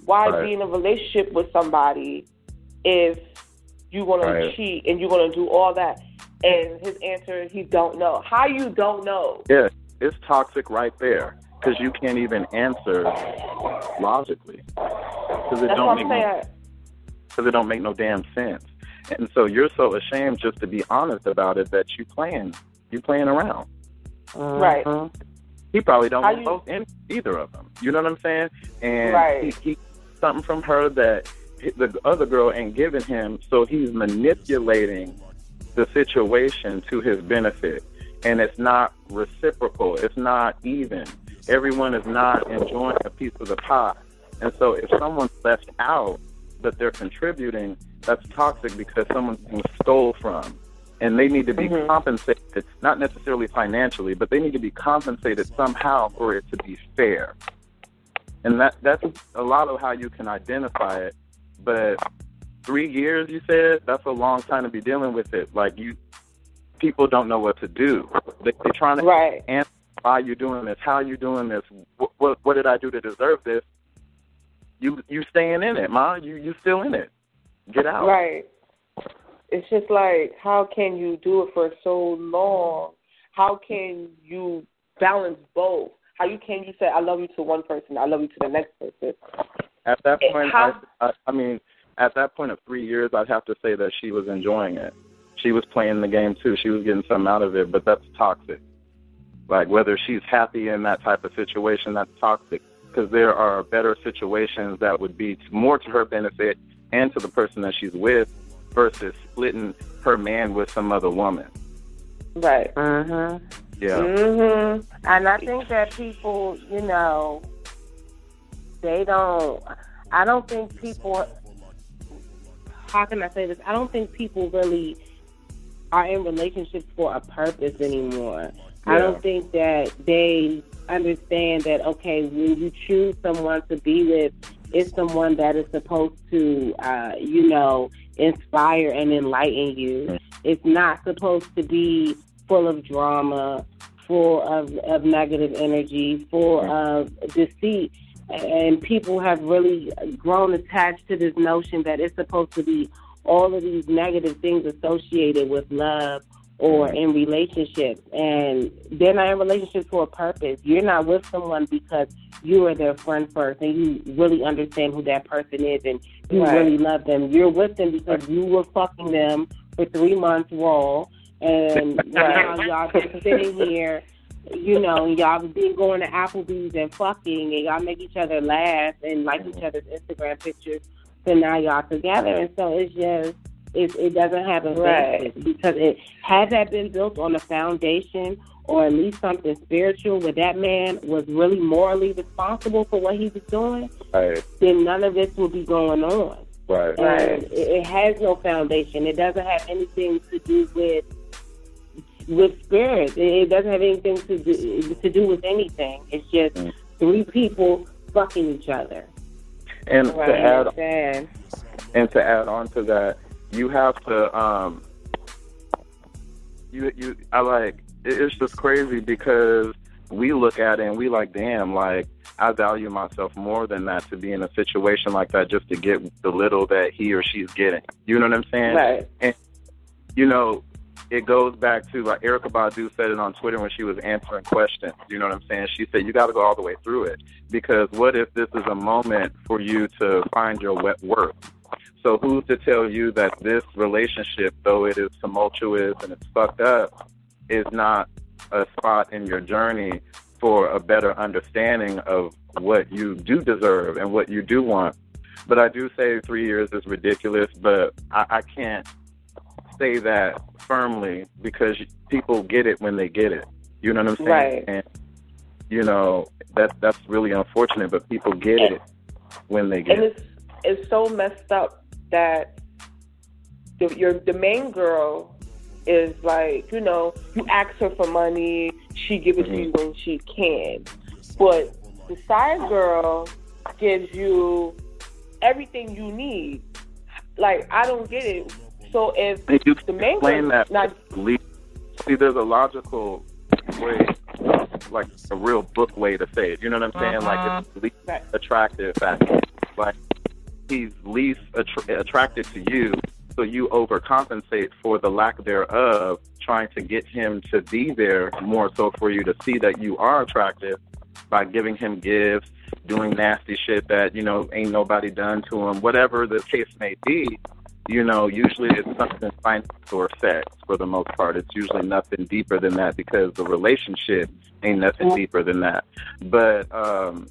Why right. be in a relationship with somebody if you're going right. to cheat and you're going to do all that? And his answer is he don't know. How you don't know? Yeah. It's toxic right there because you can't even answer logically because it That's don't make no, because it don't make no damn sense. And so you're so ashamed just to be honest about it that you playing you playing around. Right. Uh-huh. He probably don't want both in either of them. You know what I'm saying? And right. he keeps something from her that the other girl ain't giving him, so he's manipulating the situation to his benefit. And it's not reciprocal. It's not even. Everyone is not enjoying a piece of the pie. And so if someone's left out but they're contributing, that's toxic because someone's being stole from. And they need to be mm-hmm. compensated, not necessarily financially, but they need to be compensated somehow for it to be fair. And that that's a lot of how you can identify it. But three years, you said, that's a long time to be dealing with it. Like you... People don't know what to do. They, they're trying to right. answer why you're doing this, how you're doing this, what, what, what did I do to deserve this? You you staying in it, Ma. You you still in it. Get out. Right. It's just like, how can you do it for so long? How can you balance both? How you can you say, I love you to one person, I love you to the next person? At that point, how- I, I, I mean, at that point of three years, I'd have to say that she was enjoying it. She was playing the game, too. She was getting something out of it, but that's toxic. Like, whether she's happy in that type of situation, that's toxic because there are better situations that would be more to her benefit and to the person that she's with versus splitting her man with some other woman. Right. Mm-hmm. Yeah. Mm-hmm. And I think that people, you know, they don't... I don't think people... How can I say this? I don't think people really... are in relationships for a purpose anymore. Yeah. I don't think that they understand that, okay, when you choose someone to be with, it's someone that is supposed to, uh, you know, inspire and enlighten you. It's not supposed to be full of drama, full of, of negative energy, full of deceit. And people have really grown attached to this notion that it's supposed to be all of these negative things associated with love or in relationships. And they're not in relationships for a purpose. You're not with someone because you are their friend first and you really understand who that person is and you right. really love them. You're with them because you were fucking them for three months raw and now y'all just sitting here, you know, y'all been going to Applebee's and fucking and y'all make each other laugh and like each other's Instagram pictures. So now y'all together, and so it's just It, it doesn't have a right. basis, because it had that been built on a foundation or at least something spiritual where that man was really morally responsible for what he was doing, right. then none of this would be going on. Right. And right. It, it has no foundation. It doesn't have anything to do with with spirit. It, it doesn't have anything to do to do with anything. It's just mm. three people fucking each other. And right. to add on, and to add on to that, you have to um, you you I like. It's just crazy because we look at it and we like, damn, like, I value myself more than that to be in a situation like that just to get the little that he or she's getting. You know what I'm saying? Right. And, you know, it goes back to, like, Erykah Badu said it on Twitter when she was answering questions. You know what I'm saying? She said, you got to go all the way through it, because what if this is a moment for you to find your worth? So who's to tell you that this relationship, though it is tumultuous and it's fucked up, is not a spot in your journey for a better understanding of what you do deserve and what you do want? But I do say three years is ridiculous, but I, I can't say that firmly because people get it when they get it. You know what I'm saying? Right. And, you know, that that's really unfortunate, but people get and, it when they get and it. And it's, it's so messed up that the, your, the main girl is like, you know, you ask her for money, she gives it mm-hmm. to you when she can. But the side girl gives you everything you need. Like, I don't get it. So if you the main explain girl, that, not, see, there's a logical way, like a real book way to say it. You know what I'm saying? Uh-huh. Like, it's least right. attractive factor. Like, he's least attra- attracted to you. So you overcompensate for the lack thereof, trying to get him to be there more so for you to see that you are attractive by giving him gifts, doing nasty shit that, you know, ain't nobody done to him, whatever the case may be. You know, usually it's something financial or sex for the most part. It's usually nothing deeper than that, because the relationship ain't nothing deeper than that. But, um...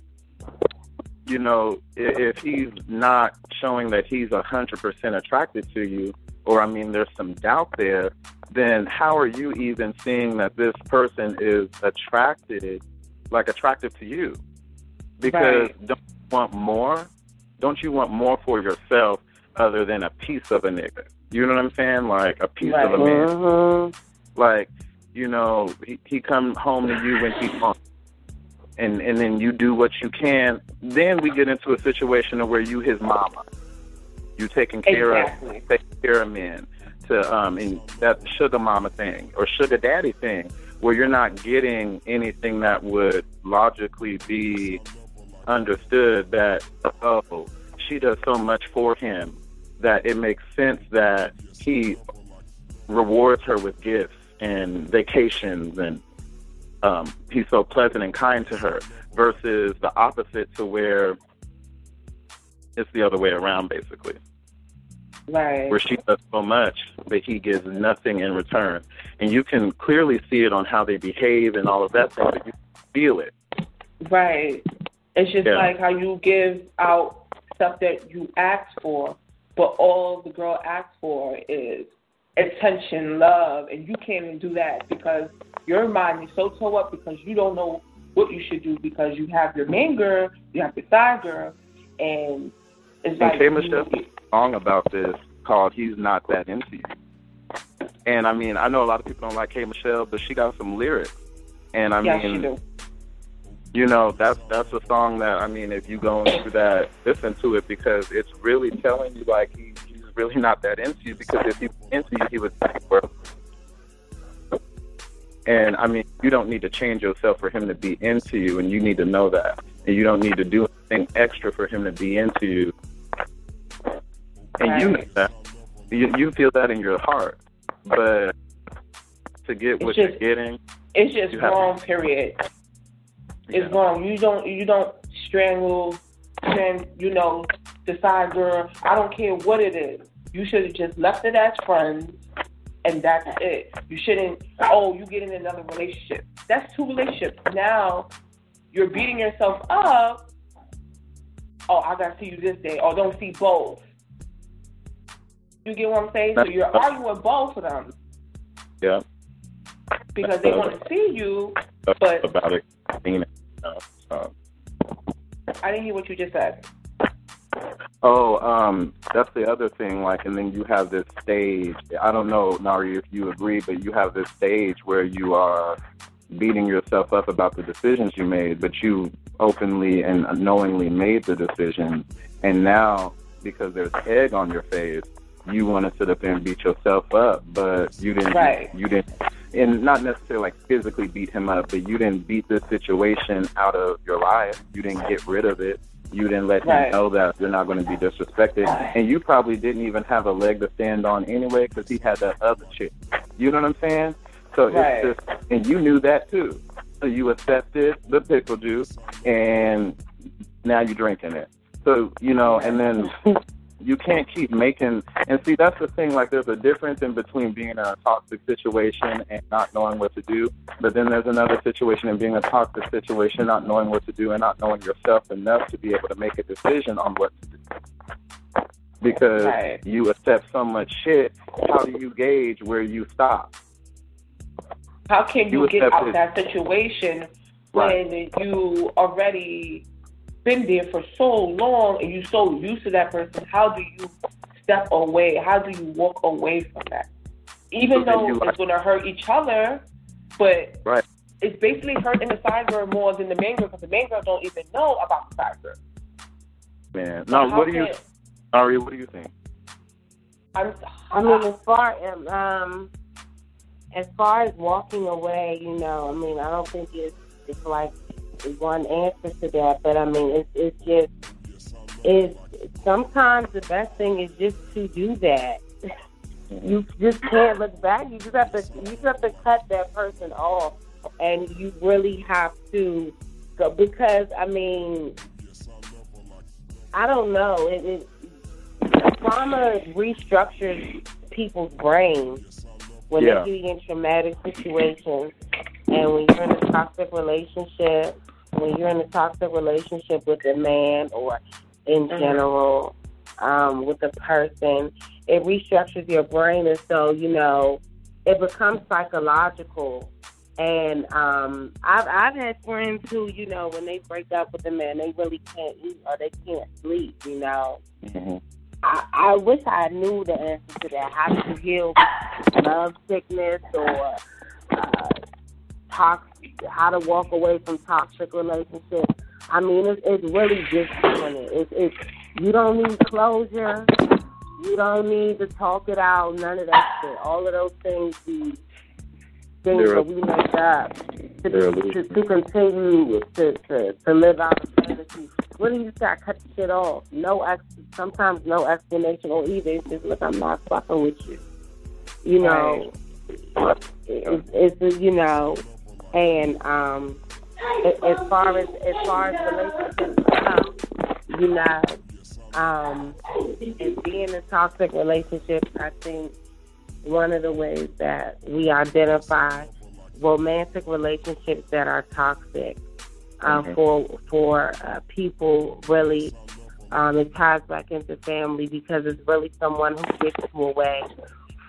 you know, if he's not showing that he's one hundred percent attracted to you, or, I mean, there's some doubt there, then how are you even seeing that this person is attracted, like attractive to you? Because right. don't you want more? Don't you want more for yourself other than a piece of a nigga? You know what I'm saying? Like a piece right. of a man. Mm-hmm. Like, you know, he, he come home to you when he's home. And and then you do what you can. Then we get into a situation of where you his mama, you taking care exactly. of, taking care of men, to um and that sugar mama thing or sugar daddy thing, where you're not getting anything that would logically be understood that, oh, she does so much for him that it makes sense that he rewards her with gifts and vacations and. Um, he's so pleasant and kind to her, versus the opposite, to where it's the other way around, basically. Right. Where she does so much that he gives nothing in return. And you can clearly see it on how they behave and all of that stuff, but you feel it. Right. It's just yeah. like how you give out stuff that you ask for, but all the girl asks for is attention, love, and you can't even do that because your mind is so tore up because you don't know what you should do, because you have your main girl, you have your side girl, and it's like... And K. Michelle has a song about this called He's Not That Into You. And, I mean, I know a lot of people don't like K. Michelle, but she got some lyrics. And, I yeah, mean... she do. You know, that's, that's a song that, I mean, if you go into that, listen to it, because it's really telling you, like, he, he's really not that into you, because if he was into you, he would think, well, and, I mean, you don't need to change yourself for him to be into you, and you need to know that. And you don't need to do anything extra for him to be into you. And right. you know that. You, you feel that in your heart. But to get it's what just, you're getting... It's just wrong, to, period. Yeah. It's wrong. You don't you don't strangle, and you know, the side girl. I don't care what it is. You should have just left it as friends. And that's it. You shouldn't, oh, you get in another relationship. That's two relationships. Now, you're beating yourself up. Oh, I got to see you this day. Oh, don't see both. You get what I'm saying? So you're arguing with both of them. Yeah. Because they want to see you, but about it. I didn't hear what you just said. Oh, um, that's the other thing. Like, and then you have this stage. I don't know, Nari, if you agree, but you have this stage where you are beating yourself up about the decisions you made, but you openly and knowingly made the decision, and now because there's egg on your face, you want to sit up there and beat yourself up, but you didn't. Right. You didn't, and not necessarily like physically beat him up, but you didn't beat this situation out of your life. You didn't get rid of it. You didn't let right. him know that you're not going to be disrespected. And you probably didn't even have a leg to stand on anyway because he had that other chick. You know what I'm saying? So right. it's just, and you knew that too. So you accepted the pickle juice and now you're drinking it. So, you know, and then you can't keep making, and see, that's the thing, like there's a difference in between being in a toxic situation and not knowing what to do, but then there's another situation in being a toxic situation, not knowing what to do and not knowing yourself enough to be able to make a decision on what to do. Because right. you accept so much shit, how do you gauge where you stop? How can you, you get out of that situation right. when you already been there for so long and you're so used to that person? How do you step away? How do you walk away from that? Even so though it's like, going to hurt each other, but right. it's basically hurting the side girl more than the main girl because the main girl don't even know about the side girl. Man, now so what do you, Ari, what do you think? I'm, I mean, as far as, um, as far as walking away, you know, I mean, I don't think it's, it's like, one answer to that, but I mean, it's, it's just, it's sometimes the best thing is just to do that. You just can't look back. You just have to, you just have to cut that person off, and you really have to go because I mean, I don't know. It, it trauma restructures people's brains when yeah. they get in traumatic situations. And when you're in a toxic relationship, when you're in a toxic relationship with a man or in general um, with a person, it restructures your brain. And so, you know, it becomes psychological. And um, I've, I've had friends who, you know, when they break up with a man, they really can't eat or they can't sleep, you know. Mm-hmm. I, I wish I knew the answer to that. How to heal love sickness or... Uh, Toxic, how to walk away from toxic relationships. I mean, it's, it's really just doing it. It's, it's, you don't need closure. You don't need to talk it out. None of that shit. All of those things, the things that we make up to, to, to continue to, to, to live out eternity. Really, you just gotta cut the shit off. No, ex- sometimes no explanation or either. It's just, look, I'm not fucking with you. You know, right. it's, it's, it's you know. And um, as far as as far as relationships, you know, um, and being in toxic relationships, I think one of the ways that we identify romantic relationships that are toxic uh, mm-hmm. for for uh, people really um, it ties back into family because it's really someone who gets you away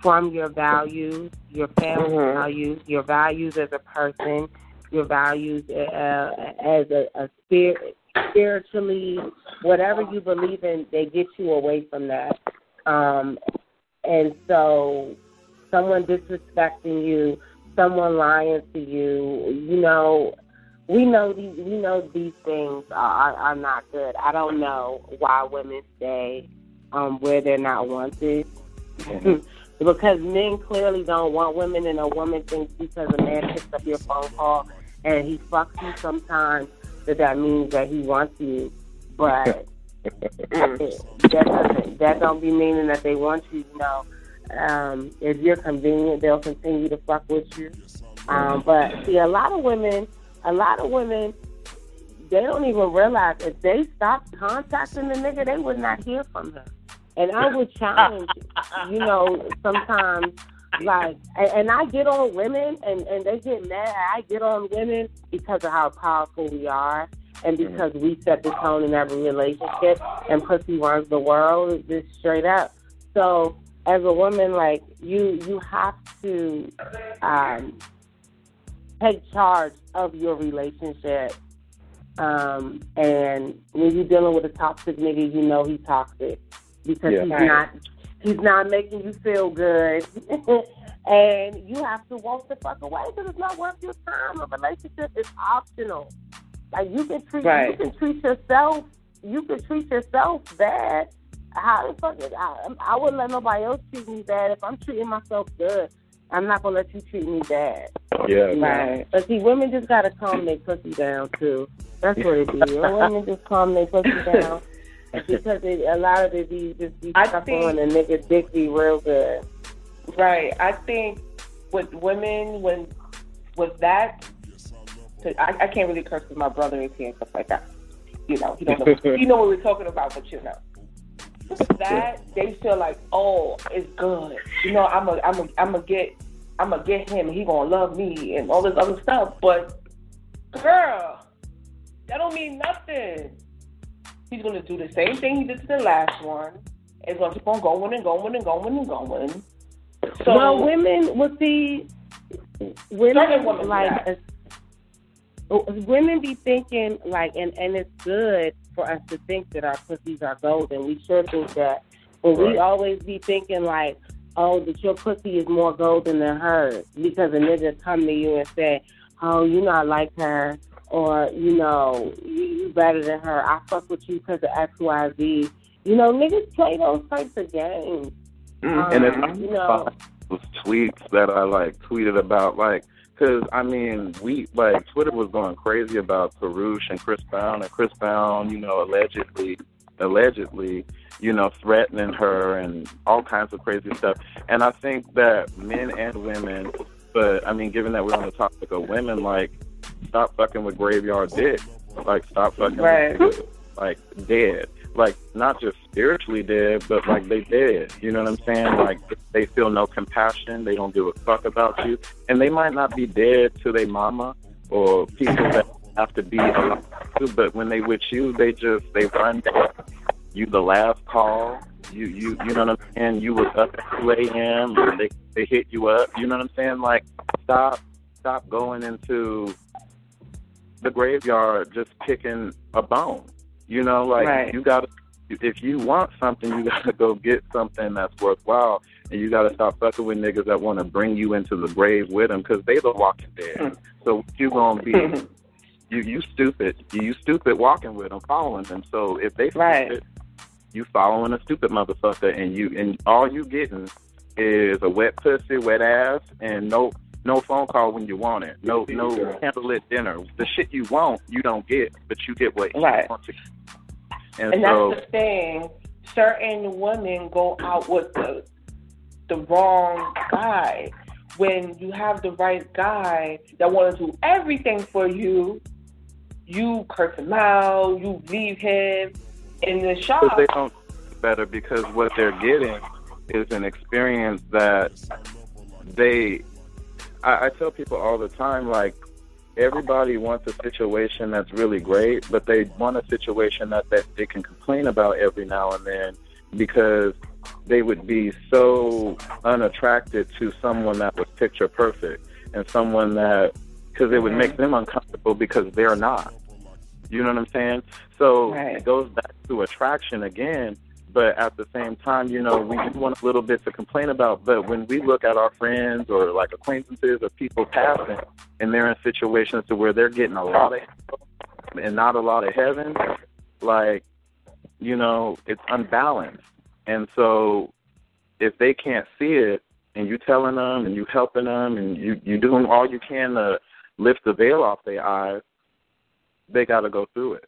from your values, your family mm-hmm. values, your values as a person, your values uh, as a, a spirit, spiritually, whatever you believe in, they get you away from that. Um, and so someone disrespecting you, someone lying to you, you know, we know these, we know these things are, are not good. I don't know why women stay um, where they're not wanted. Mm-hmm. Because men clearly don't want women, and a woman thinks because a man picks up your phone call and he fucks you sometimes, that that means that he wants you. But that doesn't that don't be meaning that they want you. You know, um, if you're convenient, they'll continue to fuck with you. Um, but see, a lot of women, a lot of women, they don't even realize if they stopped contacting the nigga, they would not hear from him. And I would challenge, you know, sometimes, like, and, and I get on women, and, and they get mad. I get on women because of how powerful we are and because we set the tone in every relationship, and pussy runs the world, just straight up. So as a woman, like, you you have to um, take charge of your relationship. Um, and when you're dealing with a toxic nigga, you know he's toxic because yeah. he's not he's not making you feel good. And you have to walk the fuck away because it's not worth your time. A relationship is optional. Like, you can treat right. you can treat yourself you can treat yourself bad. How the fuck is, I, I wouldn't let nobody else treat me bad. If I'm treating myself good, I'm not gonna let you treat me bad. Yeah, right. But see, women just gotta calm their pussy down too. That's what it is. Women just calm their pussy down because it, a lot of it be just be stuck on a nigga's dick be real good. Right. I think with women, when with that, I, I can't really curse because my brother is here and stuff like that. You know, he don't know. You know what we're talking about, but you know. That they feel like, oh, it's good. You know, I'm a, I'm a, I'm a get, I'm a get him. He gonna love me and all this other stuff. But girl, that don't mean nothing. He's gonna do the same thing he did to the last one. It's gonna keep on going and going and going and going. So, well, women will see. Women like a, women be thinking like, and and it's good for us to think that our pussies are golden. We sure think that. But right. we always be thinking like, oh, that your pussy is more golden than hers because a nigga come to you and say, oh, you not like her, or, you know, you better than her. I fuck with you because of X Y Z. You know, niggas play those types of games. Mm, um, and it's you know, those tweets that I, like, tweeted about, like, because, I mean, we, like, Twitter was going crazy about Farouche and Chris Brown, and Chris Brown, you know, allegedly, allegedly, you know, threatening her and all kinds of crazy stuff. And I think that men and women, but, I mean, given that we're on the topic of women, like, stop fucking with graveyard dick. Like, stop fucking right. with, like, dead. Like, not just spiritually dead, but, like, they dead. You know what I'm saying? Like, they feel no compassion. They don't give a fuck about you. And they might not be dead to their mama or people that have to be alive to, but when they with you, they just, they run down. You the last call. You, you, you know what I'm saying? You was up at two a.m. and they, they hit you up. You know what I'm saying? Like, stop, stop going into the graveyard just picking a bone. You know, like, right. you got to, if you want something, you got to go get something that's worthwhile. And you got to stop fucking with niggas that want to bring you into the grave with them because they the walking dead. Mm. So you going to be, you you stupid. You stupid walking with them, following them. So if they right. stupid, you following a stupid motherfucker and you and all you getting is a wet pussy, wet ass, and no no phone call when you want it. No no candlelit dinner. The shit you want, you don't get, but you get what right. you want to. And, and so, that's the thing. Certain women go out with the the wrong guy. When you have the right guy that wants to do everything for you, you curse him out, you leave him in the shop. But they don't better because what they're getting is an experience that they. I, I tell people all the time, like, everybody wants a situation that's really great, but they want a situation that, that they can complain about every now and then because they would be so unattracted to someone that was picture perfect and someone that, because it would make them uncomfortable because they're not. You know what I'm saying? So right. it goes back to attraction again, but at the same time, you know, we just want a little bit to complain about, but when we look at our friends or like acquaintances or people passing, and they're in situations to where they're getting a lot of hell and not a lot of heaven, like, you know, it's unbalanced. And so if they can't see it and you telling them and you helping them and you, you doing all you can to lift the veil off their eyes, they got to go through it.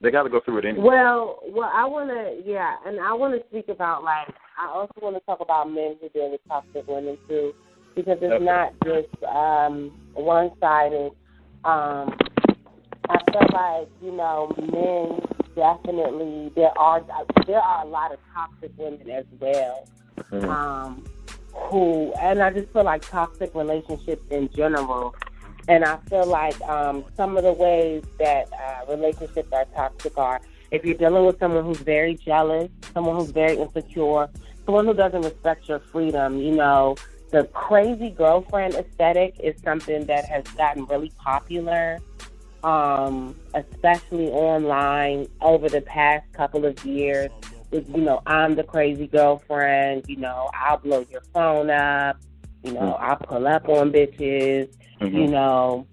They got to go through it anyway. Well, well, I want to, yeah, and I want to speak about, like, I also want to talk about men who deal with toxic women, too. Because it's okay. not just um, one-sided. Um, I feel like, you know, men definitely, there are there are a lot of toxic women as well. Mm-hmm. Um, who, and I just feel like toxic relationships in general. And I feel like um, some of the ways that uh, relationships are toxic are If you're dealing with someone who's very jealous, someone who's very insecure, someone who doesn't respect your freedom, you know, the crazy girlfriend aesthetic is something that has gotten really popular, um, especially online over the past couple of years. It's, you know, I'm the crazy girlfriend, you know, I'll blow your phone up, you know, I'll pull up on bitches, mm-hmm. you know,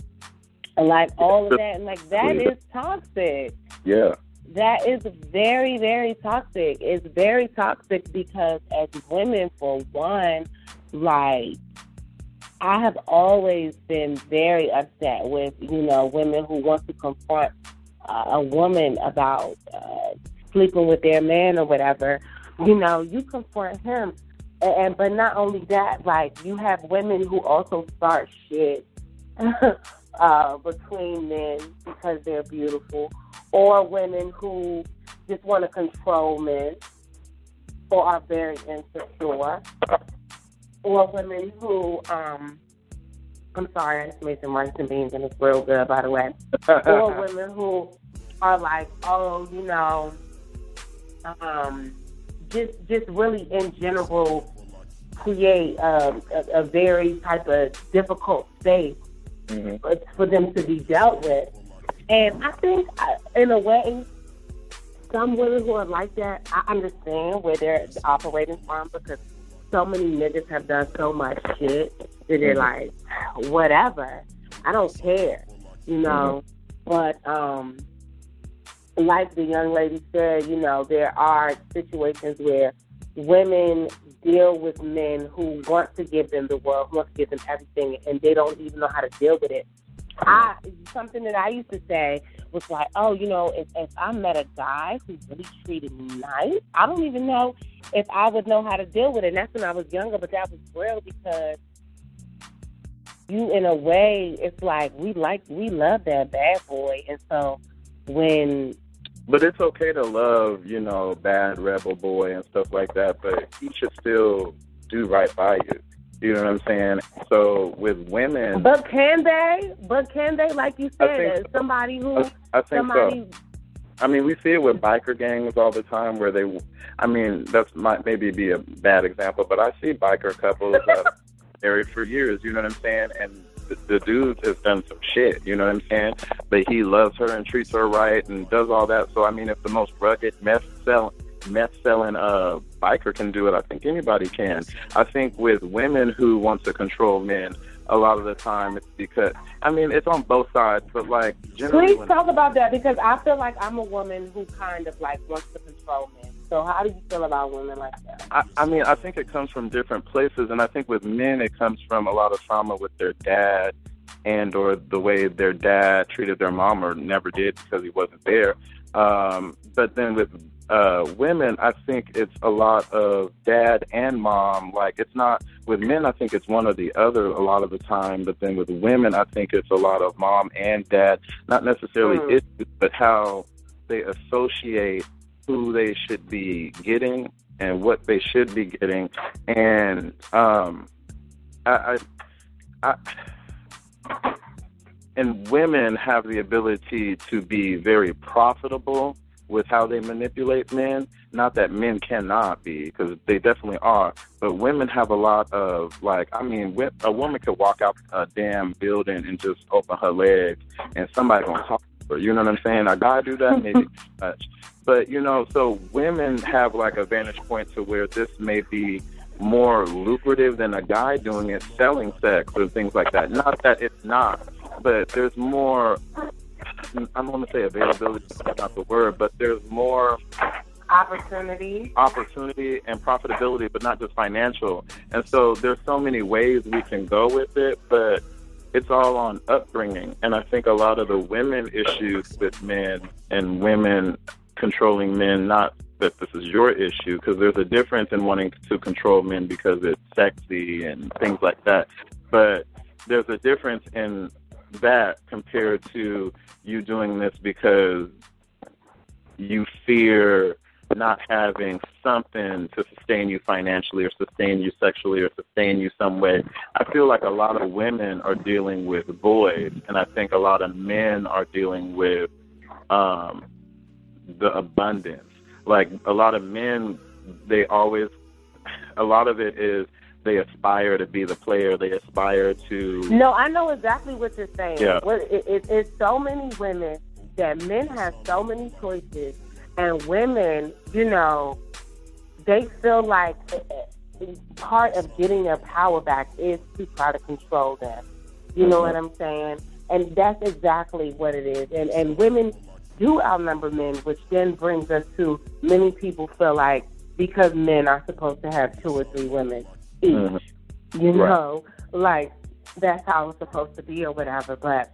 like all of that. And like, that yeah. is toxic. Yeah. That is very, very toxic. It's very toxic because as women, for one, like, I have always been very upset with, you know, women who want to confront uh, a woman about uh, sleeping with their man or whatever. You know, you confront him. And, and but not only that, like, you have women who also start shit uh, between men because they're beautiful, or women who just want to control men or are very insecure. Or women who, um, I'm sorry, I just made some rice and beans and it's real good, by the way. Or women who are like, oh, you know, um, just just really in general create a, a, a very type of difficult space mm-hmm. for, for them to be dealt with. And I think, in a way, some women who are like that, I understand where they're operating from because so many niggas have done so much shit that they're like, whatever, I don't care, you know. Mm-hmm. But um, like the young lady said, you know, there are situations where women deal with men who want to give them the world, who want to give them everything, and they don't even know how to deal with it. I something that I used to say was like, oh, you know, if, if I met a guy who really treated me nice, I don't even know if I would know how to deal with it. And that's when I was younger, but that was real because you, in a way, it's like we like we love that bad boy, and so when. But it's okay to love, you know, bad rebel boy and stuff like that. But he should still do right by you. You know what I'm saying? So with women, but can they? But can they? Like you said, so. somebody who I, I think somebody. So. I mean, we see it with biker gangs all the time, where they. I mean, that's might maybe be a bad example, but I see biker couples uh, married for years. You know what I'm saying? And the, the dude has done some shit. You know what I'm saying? But he loves her and treats her right and does all that. So I mean, if the most rugged meth selling. meth selling uh, biker can do it, I think anybody can. I think with women who want to control men, a lot of the time it's because, I mean, it's on both sides, but like generally. Please talk about that because I feel like I'm a woman who kind of like wants to control men. So how do you feel about women like that? I, I mean, I think it comes from different places, and I think with men it comes from a lot of trauma with their dad and or the way their dad treated their mom or never did because he wasn't there. Um, but then with Uh, women, I think it's a lot of dad and mom. Like, it's not with men, I think it's one or the other a lot of the time. But then with women, I think it's a lot of mom and dad, not necessarily mm. issues, but how they associate who they should be getting and what they should be getting. And um, I, I, I, and women have the ability to be very profitable with how they manipulate men. Not that men cannot be, because they definitely are, but women have a lot of, like, I mean, a woman could walk out a damn building and just open her legs, and somebody's going to talk to her, you know what I'm saying? A guy do that, maybe too much. But, you know, so women have, like, a vantage point to where this may be more lucrative than a guy doing it, selling sex or things like that. Not that it's not, but there's more... I don't want to say availability is not the word, but there's more opportunity, opportunity and profitability, but not just financial. And so there's so many ways we can go with it, but it's all on upbringing. And I think a lot of the women issues with men and women controlling men, not that this is your issue, because there's a difference in wanting to control men because it's sexy and things like that. But there's a difference in that compared to you doing this because you fear not having something to sustain you financially or sustain you sexually or sustain you some way. I feel like a lot of women are dealing with voids, and I think a lot of men are dealing with um, the abundance. Like a lot of men, they always, a lot of it is they aspire to be the player. They aspire to. No, I know exactly what you're saying. Yeah. It, it, it's so many women that men have so many choices, and women, you know, they feel like part of getting their power back is to try to control them. You know mm-hmm. what I'm saying? And that's exactly what it is. And and women do outnumber men, which then brings us to many people feel like because men are supposed to have two or three women each, mm-hmm. you right. know, like that's how it's supposed to be or whatever. But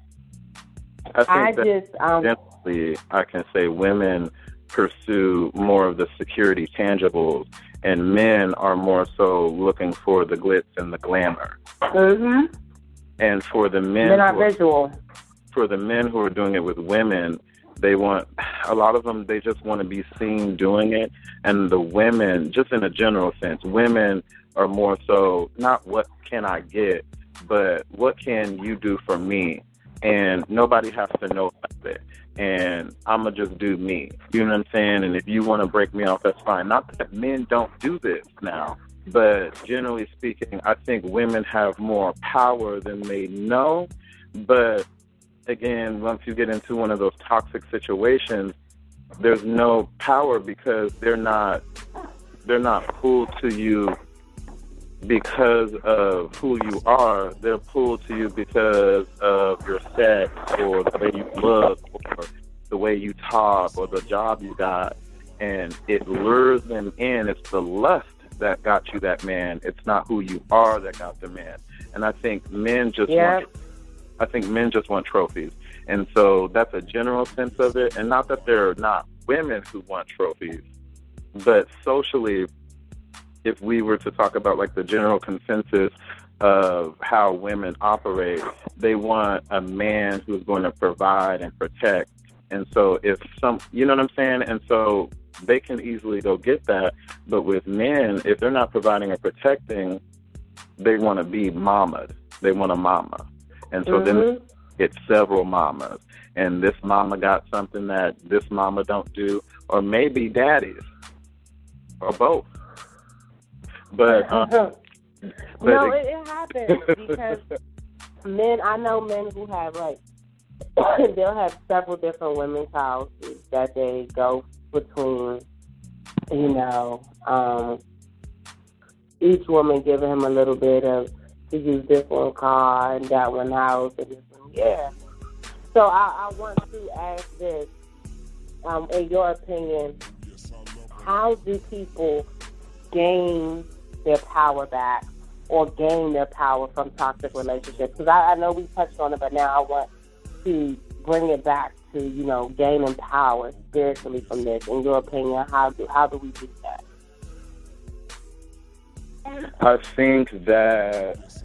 I, think I that just um, definitely I can say women pursue more of the security tangibles, and men are more so looking for the glitz and the glamour. Mm-hmm. And for the men, men are who are, visual. For the men who are doing it with women, they want, a lot of them, they just want to be seen doing it. And the women, just in a general sense, women are more so not what can I get, but what can you do for me? And nobody has to know about it. And I'm going to just do me. You know what I'm saying? And if you want to break me off, that's fine. Not that men don't do this now. But generally speaking, I think women have more power than they know. But again, once you get into one of those toxic situations, there's no power because they're not they're not pulled to you because of who you are. They're pulled to you because of your sex or the way you look or the way you talk or the job you got. And it lures them in. It's the lust that got you that man. It's not who you are that got the man. And I think men just yeah. want I think men just want trophies. And so that's a general sense of it. And not that there are not women who want trophies, but socially, if we were to talk about like the general consensus of how women operate, they want a man who's going to provide and protect. And so if some, you know what I'm saying? And so they can easily go get that. But with men, if they're not providing or protecting, they want to be mama'd. They want a mama. And so mm-hmm. then it's several mamas. And this mama got something that this mama don't do. Or maybe daddies. Or both. But, um, but no, it, it happens because men, I know men who have like, they'll have several different women's houses that they go between, you know, um, each woman giving him a little bit of, to use this one car and that one house and this one, yeah. So I, I want to ask this, um, in your opinion, how do people gain their power back or gain their power from toxic relationships? Because I, I know we touched on it, but now I want to bring it back to, you know, gaining power spiritually from this. In your opinion, how do how do we do that? I think that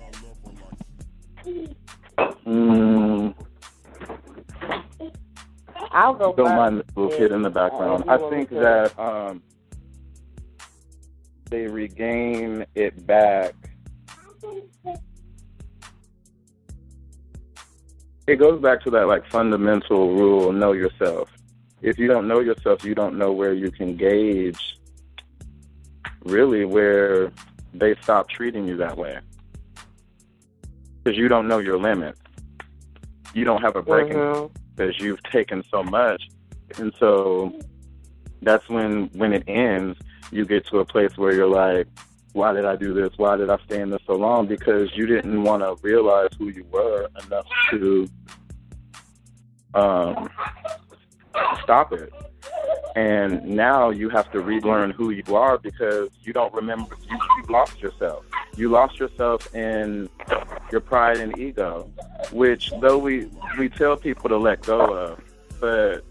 mm, I'll go. Don't mind the little kid in the background. I think that um, they regain it back. It goes back to that like fundamental rule: know yourself. If you don't know yourself, you don't know where you can gauge really where they stop treating you that way because you don't know your limits. You don't have a breaking mm-hmm. because you've taken so much, and so that's when when it ends. You get to a place where you're like, why did I do this? Why did I stay in this so long? Because you didn't want to realize who you were enough to um, stop it. And now you have to relearn who you are because you don't remember. You, you lost yourself. You lost yourself in your pride and ego, which though we, we tell people to let go of, but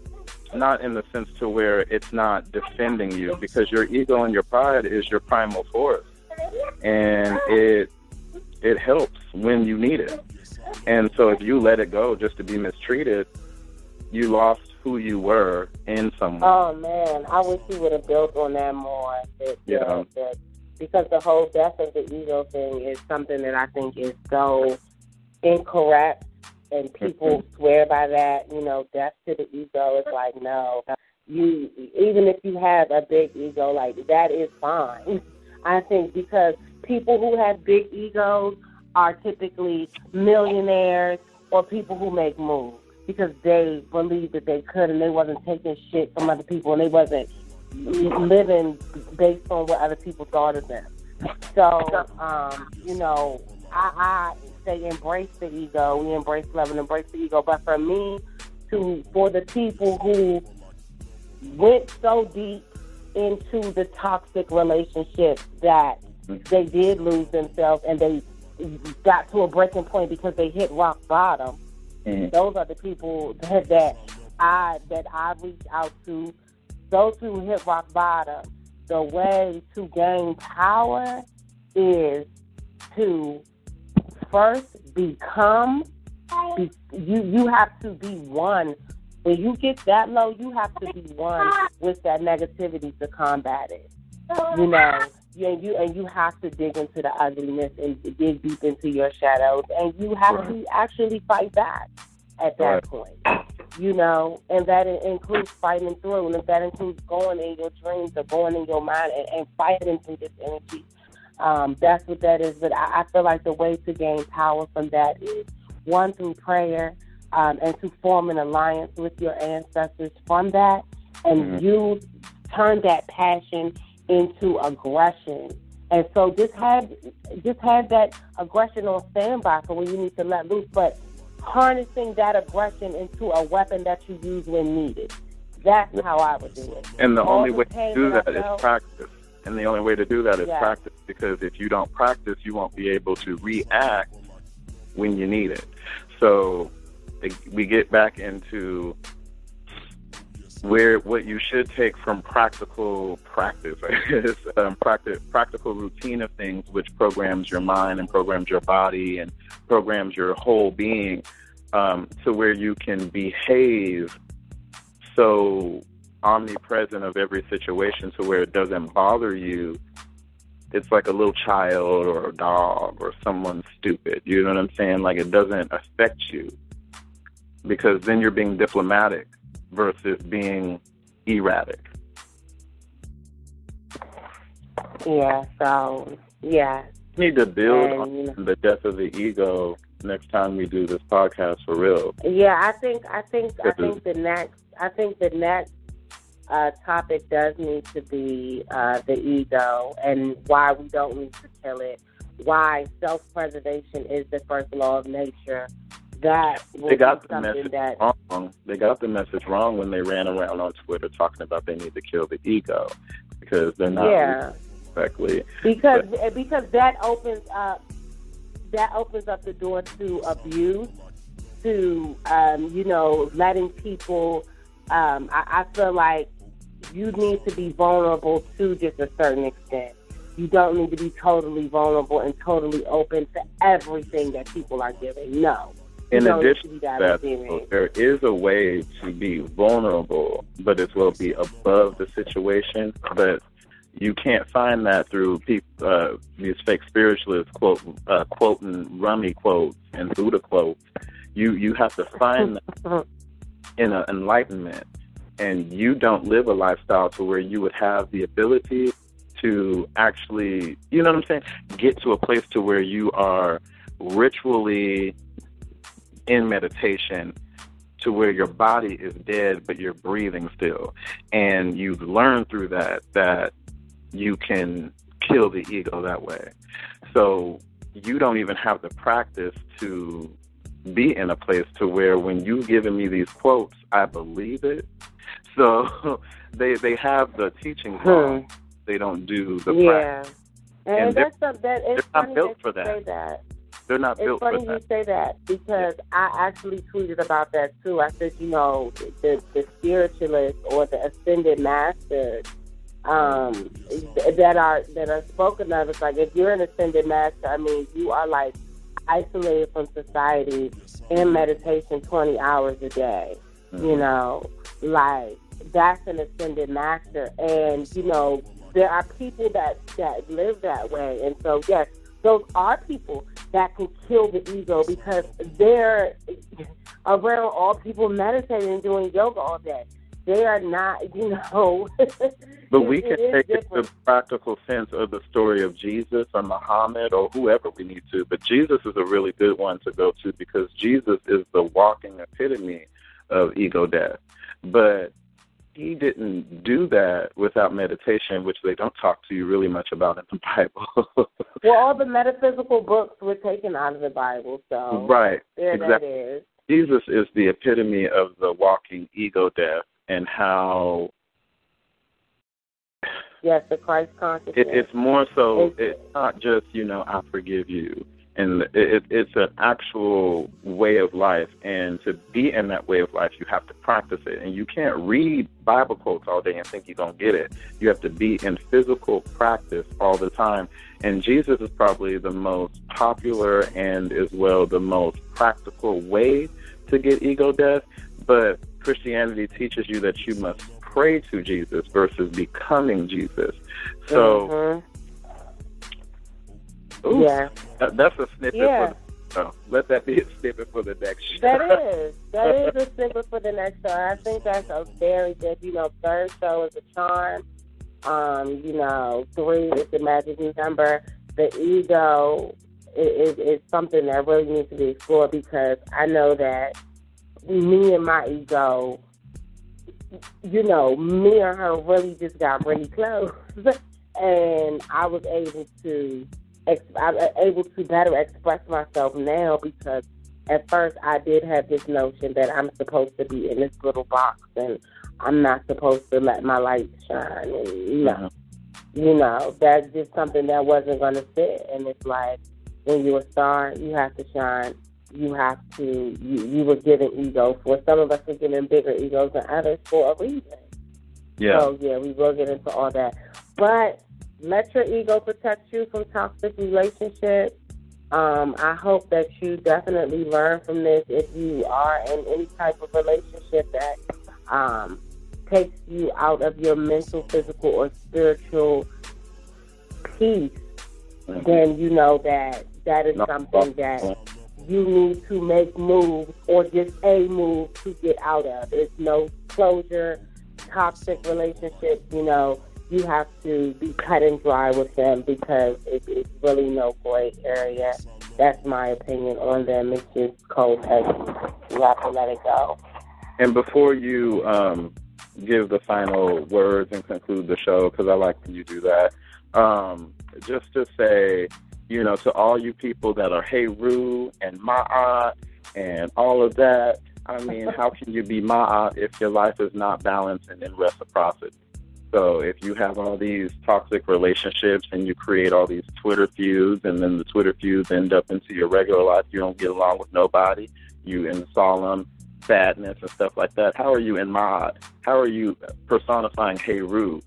not in the sense to where it's not defending you, because your ego and your pride is your primal force, and it it helps when you need it. And so if you let it go just to be mistreated, you lost who you were in some way. Oh man, I wish you would have built on that more. That, yeah. You know, that, because the whole death of the ego thing is something that I think is so incorrect, and people mm-hmm. swear by that. You know, death to the ego is like, no, you, even if you have a big ego, like, that is fine. I think because people who have big egos are typically millionaires or people who make moves because they believe that they could and they wasn't taking shit from other people and they wasn't living based on what other people thought of them. So, um, you know, I, I say embrace the ego. We embrace love and embrace the ego. But for me, to for the people who went so deep into the toxic relationship that they did lose themselves and they got to a breaking point because they hit rock bottom. Mm-hmm. Those are the people that, that I that I reach out to. Those who hit rock bottom, the way to gain power is to first become. Be, you you have to be one. When you get that low, you have to be one with that negativity to combat it. You know, and you and you have to dig into the ugliness and dig deep into your shadows, and you have right. to actually fight back at that right. point. You know, and that includes fighting through, and if that includes going in your dreams or going in your mind and, and fighting through this energy, um, that's what that is. But I, I feel like the way to gain power from that is one through prayer. Um, and to form an alliance with your ancestors from that, and mm-hmm. you turn that passion into aggression. And so just have just have that aggression on standby for when you need to let loose, but harnessing that aggression into a weapon that you use when needed. That's how I would do it. And the All only the way to do that, that is know, practice. And the only way to do that is yeah. practice, because if you don't practice, you won't be able to react when you need it. So we get back into where what you should take from practical practice, I guess, um, practice, practical routine of things, which programs your mind and programs your body and programs your whole being um, to where you can behave so omnipresent of every situation to where it doesn't bother you. It's like a little child or a dog or someone stupid. You know what I'm saying? Like, it doesn't affect you. Because then you're being diplomatic versus being erratic. Yeah, so, yeah. We need to build and, on you know, the death of the ego next time we do this podcast for real. Yeah, I think I think I think the next I think the next uh, topic does need to be uh, the ego and why we don't need to kill it. Why self-preservation is the first law of nature. That they got the message that... wrong. They got the message wrong when they ran around on Twitter talking about they need to kill the ego because they're not yeah. exactly because but. because that opens up that opens up the door to abuse, to um, you know, letting people. Um, I, I feel like you need to be vulnerable to just a certain extent. You don't need to be totally vulnerable and totally open to everything that people are giving. No. In no, addition to that, there is a way to be vulnerable, but it will be above the situation. But you can't find that through people, uh, these fake spiritualists quote, uh, quoting Rummy quotes and Buddha quotes. You you have to find that in a enlightenment, and you don't live a lifestyle to where you would have the ability to actually, you know what I'm saying, get to a place to where you are ritually in meditation to where your body is dead but you're breathing still, and you've learned through that that you can kill the ego that way. So you don't even have the practice to be in a place to where when you've given me these quotes, I believe it. So they they have the teaching hmm. they don't do the yeah. practice. And, and that's something that it's not built for that. that. They're not it's built for that. It's funny you say that because yeah. I actually tweeted about that too. I said, you know, the, the spiritualists or the ascended masters um, that are that are spoken of, it's like if you're an ascended master, I mean, you are like isolated from society in meditation twenty hours a day. Mm-hmm. You know, like that's an ascended master. And, you know, there are people that, that live that way. And so, yes, those are people that can kill the ego because they're around all people meditating and doing yoga all day. they are not, you know. But we can take different. The practical sense of the story of Jesus or Muhammad or whoever we need to. But Jesus is a really good one to go to because Jesus is the walking epitome of ego death. But he didn't do that without meditation, which they don't talk to you really much about in the Bible. Well, all the metaphysical books were taken out of the Bible, so right, there exactly. That is. Jesus is the epitome of the walking ego death and how... Yes, the Christ consciousness. It, it's more so, it's, it's not just, you know, I forgive you. And it, it's an actual way of life. And to be in that way of life, you have to practice it. And you can't read Bible quotes all day and think you're going to get it. You have to be in physical practice all the time. And Jesus is probably the most popular and as well the most practical way to get ego death. But Christianity teaches you that you must pray to Jesus versus becoming Jesus. So, mm-hmm. ooh, yeah. that, that's a snippet. Yeah. For the, oh, let that be a snippet for the next show. That is. That is a snippet for the next show. I think that's a very good, you know, third show is a charm. Um, you know, three is the magic number. The ego is, is, is something that really needs to be explored because I know that me and my ego, you know, me and her really just got really close, and I was able to, ex- I was able to better express myself now because at first I did have this notion that I'm supposed to be in this little box and I'm not supposed to let my light shine. And, you know, mm-hmm. you know, that's just something that wasn't going to fit. And it's like when you're a star, you have to shine. You have to, you, you were given ego for, some of us are given bigger egos than others for a reason. Yeah. So, yeah, we will get into all that. But let your ego protect you from toxic relationships. Um, I hope that you definitely learn from this if you are in any type of relationship that um, takes you out of your mental, physical, or spiritual peace, mm-hmm. then you know that that is no. something that... you need to make moves or just a move to get out of. There's no closure, toxic relationships, you know, you have to be cut and dry with them because it, it's really no gray area. That's my opinion on them. It's just cold heavy. You have to let it go. And before you um, give the final words and conclude the show, because I like when you do that, um, just to say... you know, to all you people that are Heyru and Ma'at and all of that, I mean, how can you be Ma'at if your life is not balanced and in reciprocity? So if you have all these toxic relationships and you create all these Twitter feuds and then the Twitter feuds end up into your regular life, you don't get along with nobody, you in solemn sadness and stuff like that, how are you in Ma'at? How are you personifying Heyru?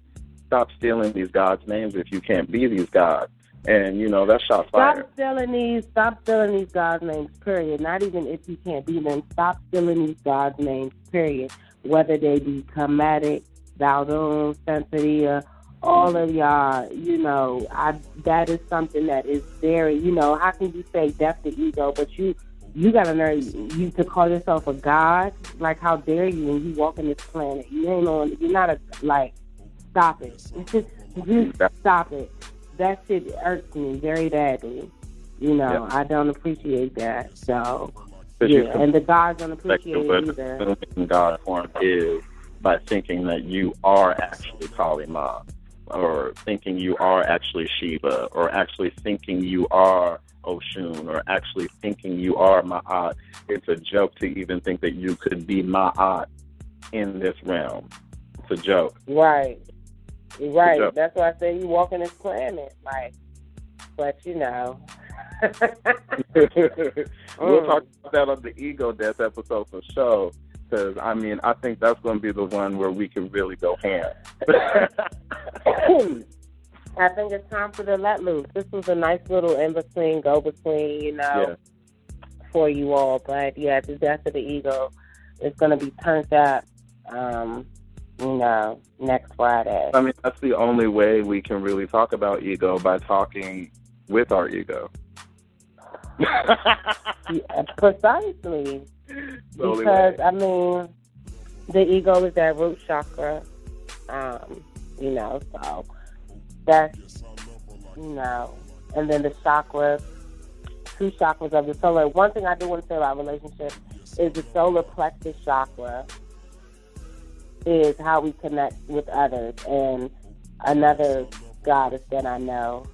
Stop stealing these gods' names if you can't be these gods. And, you know, that shot fired. Stop stealing these, stop stealing these God's names, period. Not even if you can't be them. Stop stealing these God's names, period. Whether they be Kemetic, Zaldun, Santeria, all of y'all, you know, I, that is something that is very, you know, how can you say death to ego? But you, you got to learn you to call yourself a God. Like, how dare you when you walk on this planet? You ain't on, you're not a, like, stop it. Just stop it. That shit irks me very badly. You know, yep. I don't appreciate that. So, yeah, and the gods don't appreciate it either. God form is by thinking that you are actually Kali Ma, or thinking you are actually Shiva, or actually thinking you are Oshun, or actually thinking you are Ma'at. It's a joke to even think that you could be Ma'at in this realm. It's a joke. Right. Right, yeah. That's why I say you walk on this planet, like, but you know. We'll talk about that on the ego death episode for sure, because I mean, I think that's going to be the one where we can really go ham. I think it's time for the let loose. This was a nice little in between, go between, you know, yeah. for you all. But yeah, the death of the ego is going to be turned up. Um, You know, next Friday. I mean, that's the only way we can really talk about ego, by talking with our ego. Yeah, precisely. Because, I mean, the ego is that root chakra, um, you know, so that's, you know, and then the chakras, two chakras of the solar. One thing I do want to say about relationships is the solar plexus chakra is how we connect with others. And another goddess that I know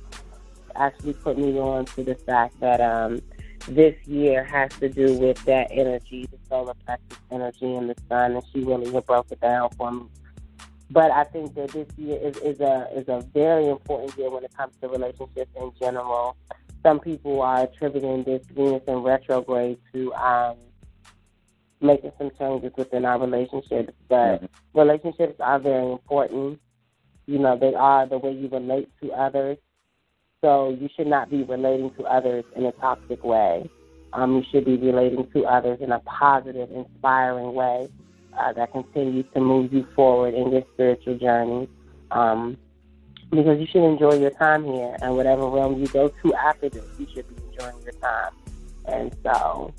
actually put me on to the fact that um, this year has to do with that energy, the solar plexus energy and the sun, and she really had broke it down for me. But I think that this year is, is a is a very important year when it comes to relationships in general. Some people are attributing this Venus in retrograde to um, making some changes within our relationships. But mm-hmm. relationships are very important. You know, they are the way you relate to others. So you should not be relating to others in a toxic way. Um, you should be relating to others in a positive, inspiring way uh, that continues to move you forward in your spiritual journey. Um, because you should enjoy your time here, and whatever realm you go to after this, you should be enjoying your time. And so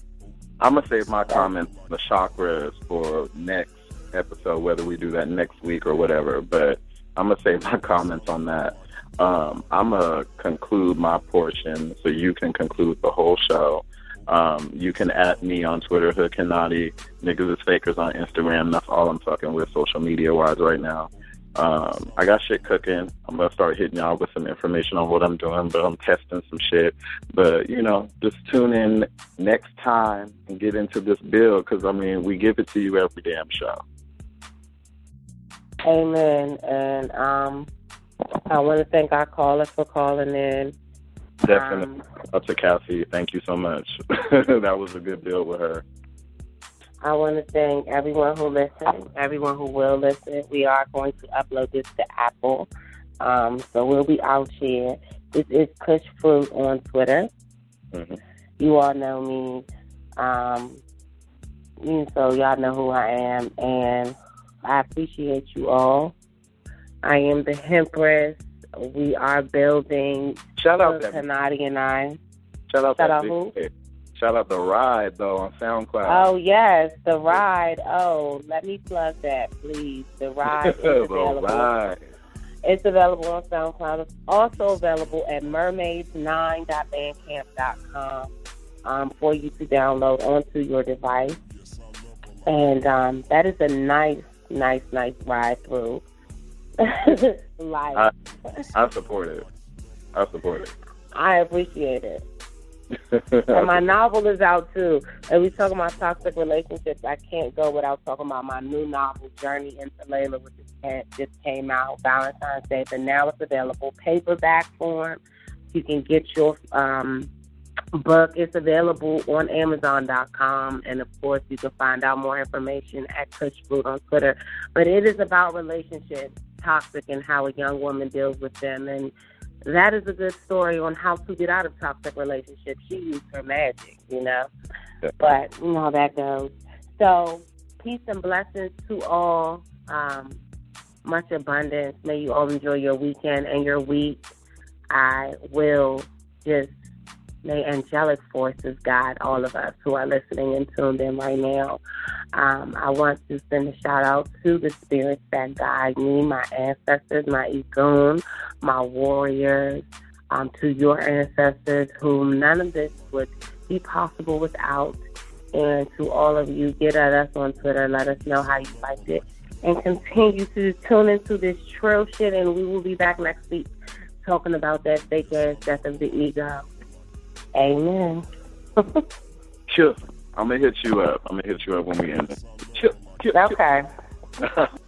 I'm going to save my comments on the chakras for next episode, whether we do that next week or whatever, but I'm going to save my comments on that. Um, I'm going to conclude my portion so you can conclude the whole show. Um, you can at me on Twitter, HookKenadi. Niggas is Fakers on Instagram. That's all I'm fucking with social media-wise right now. Um, I got shit cooking. I'm going to start hitting y'all with some information on what I'm doing, but I'm testing some shit. But, you know, just tune in next time and get into this build because, I mean, we give it to you every damn show. Amen. And um, I want to thank our caller for calling in. Definitely. Um, Up to Cassie. Thank you so much. That was a good deal with her. I want to thank everyone who listened, everyone who will listen. We are going to upload this to Apple. Um, so we'll be out here. This is Kush Fruit on Twitter. Mm-hmm. You all know me. Um, so y'all know who I am. And I appreciate you all. I am the Hempress. We are building. Shout out to Kanadi and I. Shout out to who? Shout out the ride though on SoundCloud. Oh yes, the ride. Oh, let me plug that, please. The ride. Is available. The ride. It's available on SoundCloud. It's also available at mermaids nine dot bandcamp dot com um, for you to download onto your device. And um, that is a nice. Nice, nice ride through life. I, I support it. I support it. I appreciate it. And my novel is out too. And we talking about toxic relationships. I can't go without talking about my new novel, Journey into Layla, which just came out Valentine's Day. But now it's available paperback form. You can get your um, book. It's available on amazon dot com, and of course you can find out more information at Cushfruit on Twitter. But it is about relationships, toxic, and how a young woman deals with them, and that is a good story on how to get out of toxic relationships. She used her magic, you know. Yeah. But you know how that goes. So peace and blessings to all, um, much abundance. May you all enjoy your weekend and your week. I will just May angelic forces guide all of us who are listening and tuned in right now. Um, I want to send a shout out to the spirits that guide me, my ancestors, my Igun, my warriors, um, to your ancestors, whom none of this would be possible without. And to all of you, get at us on Twitter. Let us know how you liked it. And continue to tune into this trail shit. And we will be back next week talking about that fake ass death of the ego. Amen. Sure. I'm going to hit you up. I'm going to hit you up when we end. Sure. Sure. Okay.